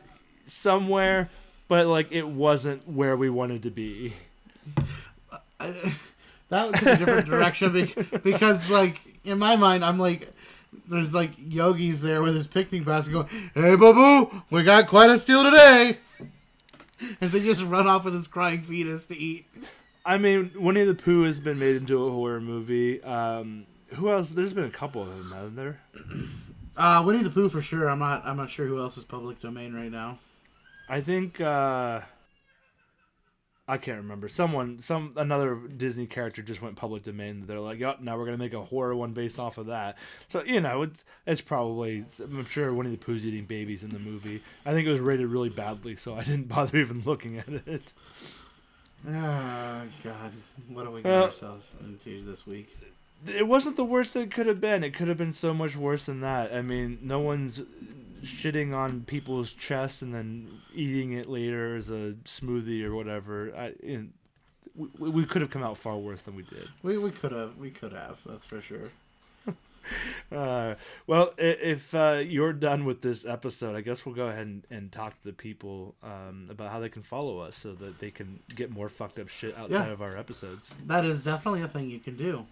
somewhere, but, like, it wasn't where we wanted to be. I, that was a different direction because, like, in my mind, I'm like... There's, like, yogis there with his picnic basket going, hey, boo-boo, we got quite a steal today. As they just run off with his crying fetus to eat. I mean, Winnie the Pooh has been made into a horror movie. Um... Who else? There's been a couple of them, haven't there? Uh, Winnie the Pooh for sure. I'm not. I'm not sure who else is public domain right now. I think uh, I can't remember. Someone, some another Disney character just went public domain. They're like, "Yup, now we're gonna make a horror one based off of that." So you know, it's, it's probably. I'm sure Winnie the Pooh's eating babies in the movie. I think it was rated really badly, so I didn't bother even looking at it. Ah, oh, God, what do we get uh, ourselves into this week? It wasn't the worst that it could have been. It could have been so much worse than that. I mean, no one's shitting on people's chests and then eating it later as a smoothie or whatever. I, and we, we could have come out far worse than we did. We we could have. We could have. That's for sure. uh, well, if uh, you're done with this episode, I guess we'll go ahead and, and talk to the people um, about how they can follow us so that they can get more fucked up shit outside yeah. of our episodes. That is definitely a thing you can do.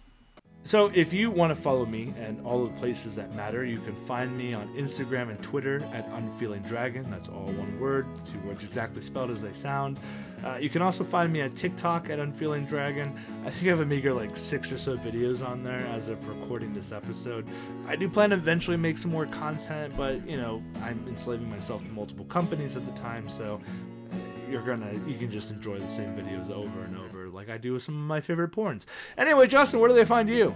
So if you want to follow me and all the places that matter, you can find me on Instagram and Twitter at Unfeeling Dragon. That's all one word, two words exactly spelled as they sound. Uh, you can also find me on TikTok at Unfeeling Dragon. I think I have a meager like six or so videos on there as of recording this episode. I do plan to eventually make some more content, but you know, I'm enslaving myself to multiple companies at the time, so you're gonna you can just enjoy the same videos over and over like I do with some of my favorite porns. Anyway, Justin, where do they find you?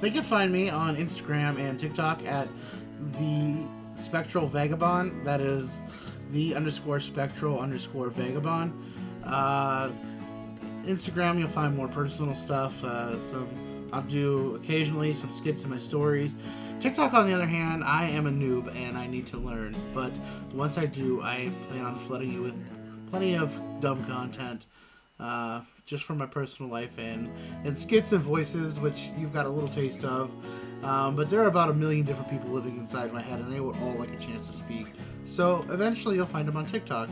They can find me on Instagram and TikTok at the Spectral Vagabond. That is the underscore spectral underscore vagabond. Uh, Instagram, you'll find more personal stuff. Uh, some I'll do occasionally some skits in my stories. TikTok, on the other hand, I am a noob and I need to learn. But once I do, I plan on flooding you with plenty of dumb content uh, just from my personal life and, and skits and voices, which you've got a little taste of. Um, but there are about a million different people living inside my head, and they would all like a chance to speak. So eventually you'll find them on TikTok.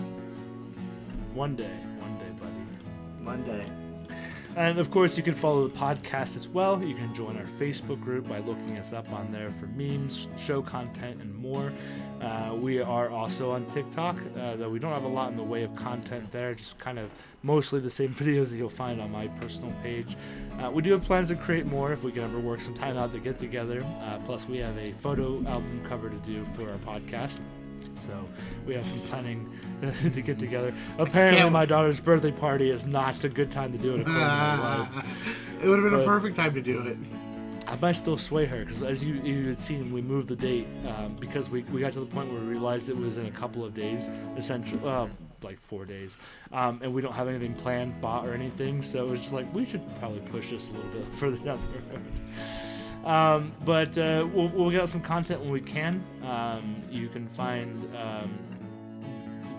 One day. One day, buddy. One day. And of course, you can follow the podcast as well. You can join our Facebook group by looking us up on there for memes, show content, and more. Uh, we are also on TikTok, uh, though we don't have a lot in the way of content there, just kind of mostly the same videos that you'll find on my personal page. Uh, we do have plans to create more if we can ever work some time out to get together. Uh, plus, we have a photo album cover to do for our podcast. So we have some planning to get together. Apparently, my daughter's birthday party is not a good time to do it. Uh, life. It would have been but a perfect time to do it. I might still sway her because, as you you had seen, we moved the date um, because we, we got to the point where we realized it was in a couple of days, essentially, uh, like four days, um, and we don't have anything planned, bought or anything. So it was just like we should probably push this a little bit further down the road. Um, but uh, we'll, we'll get out some content when we can. Um, you can find um,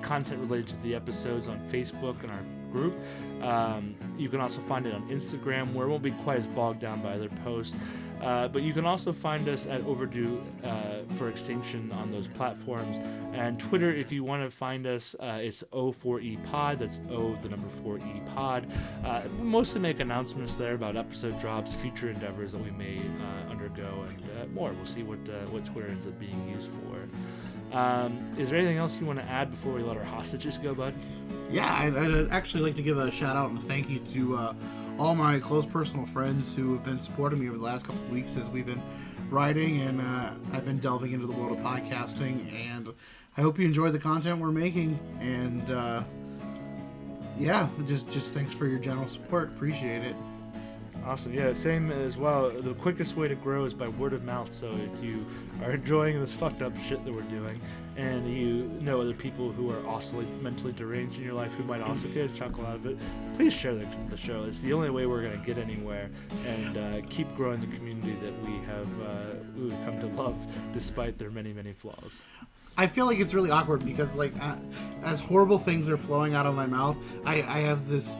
content related to the episodes on Facebook and our group. Um, you can also find it on Instagram, where it won't be quite as bogged down by other posts. Uh, but you can also find us at Overdue uh, for Extinction on those platforms. And Twitter, if you want to find us, uh, it's O four E Pod. That's O, the number four E Pod. Uh, we mostly make announcements there about episode drops, future endeavors that we may uh, undergo, and uh, more. We'll see what uh, what Twitter ends up being used for. Um, is there anything else you want to add before we let our hostages go, bud? Yeah, I'd, I'd actually like to give a shout-out and a thank you to... Uh, all my close personal friends who have been supporting me over the last couple of weeks as we've been writing and uh, I've been delving into the world of podcasting, and I hope you enjoy the content we're making, and uh, yeah, just, just thanks for your general support. Appreciate it. Awesome. Yeah, same as well. The quickest way to grow is by word of mouth, so if you are enjoying this fucked up shit that we're doing and you know other people who are also mentally deranged in your life who might also get a chuckle out of it, please share the, the show. It's the only way we're going to get anywhere and uh, keep growing the community that we have uh, we've come to love despite their many, many flaws. I feel like it's really awkward because, like, uh, as horrible things are flowing out of my mouth, I, I have this...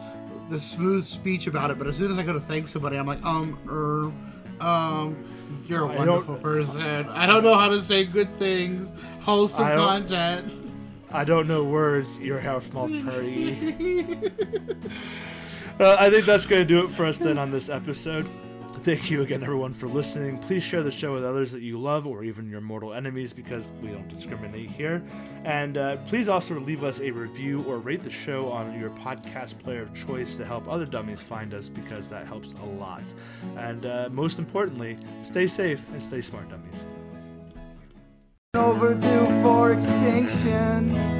the smooth speech about it, but as soon as I go to thank somebody, I'm like, um, er, um, you're a I wonderful person. I don't know how to say good things. Wholesome I content. I don't know words. You're half-mouth party. uh, I think that's going to do it for us then on this episode. Thank you again, everyone, for listening. Please share the show with others that you love or even your mortal enemies, because we don't discriminate here. And uh, please also leave us a review or rate the show on your podcast player of choice to help other dummies find us, because that helps a lot. And uh, most importantly, stay safe and stay smart, dummies. Overdue for extinction.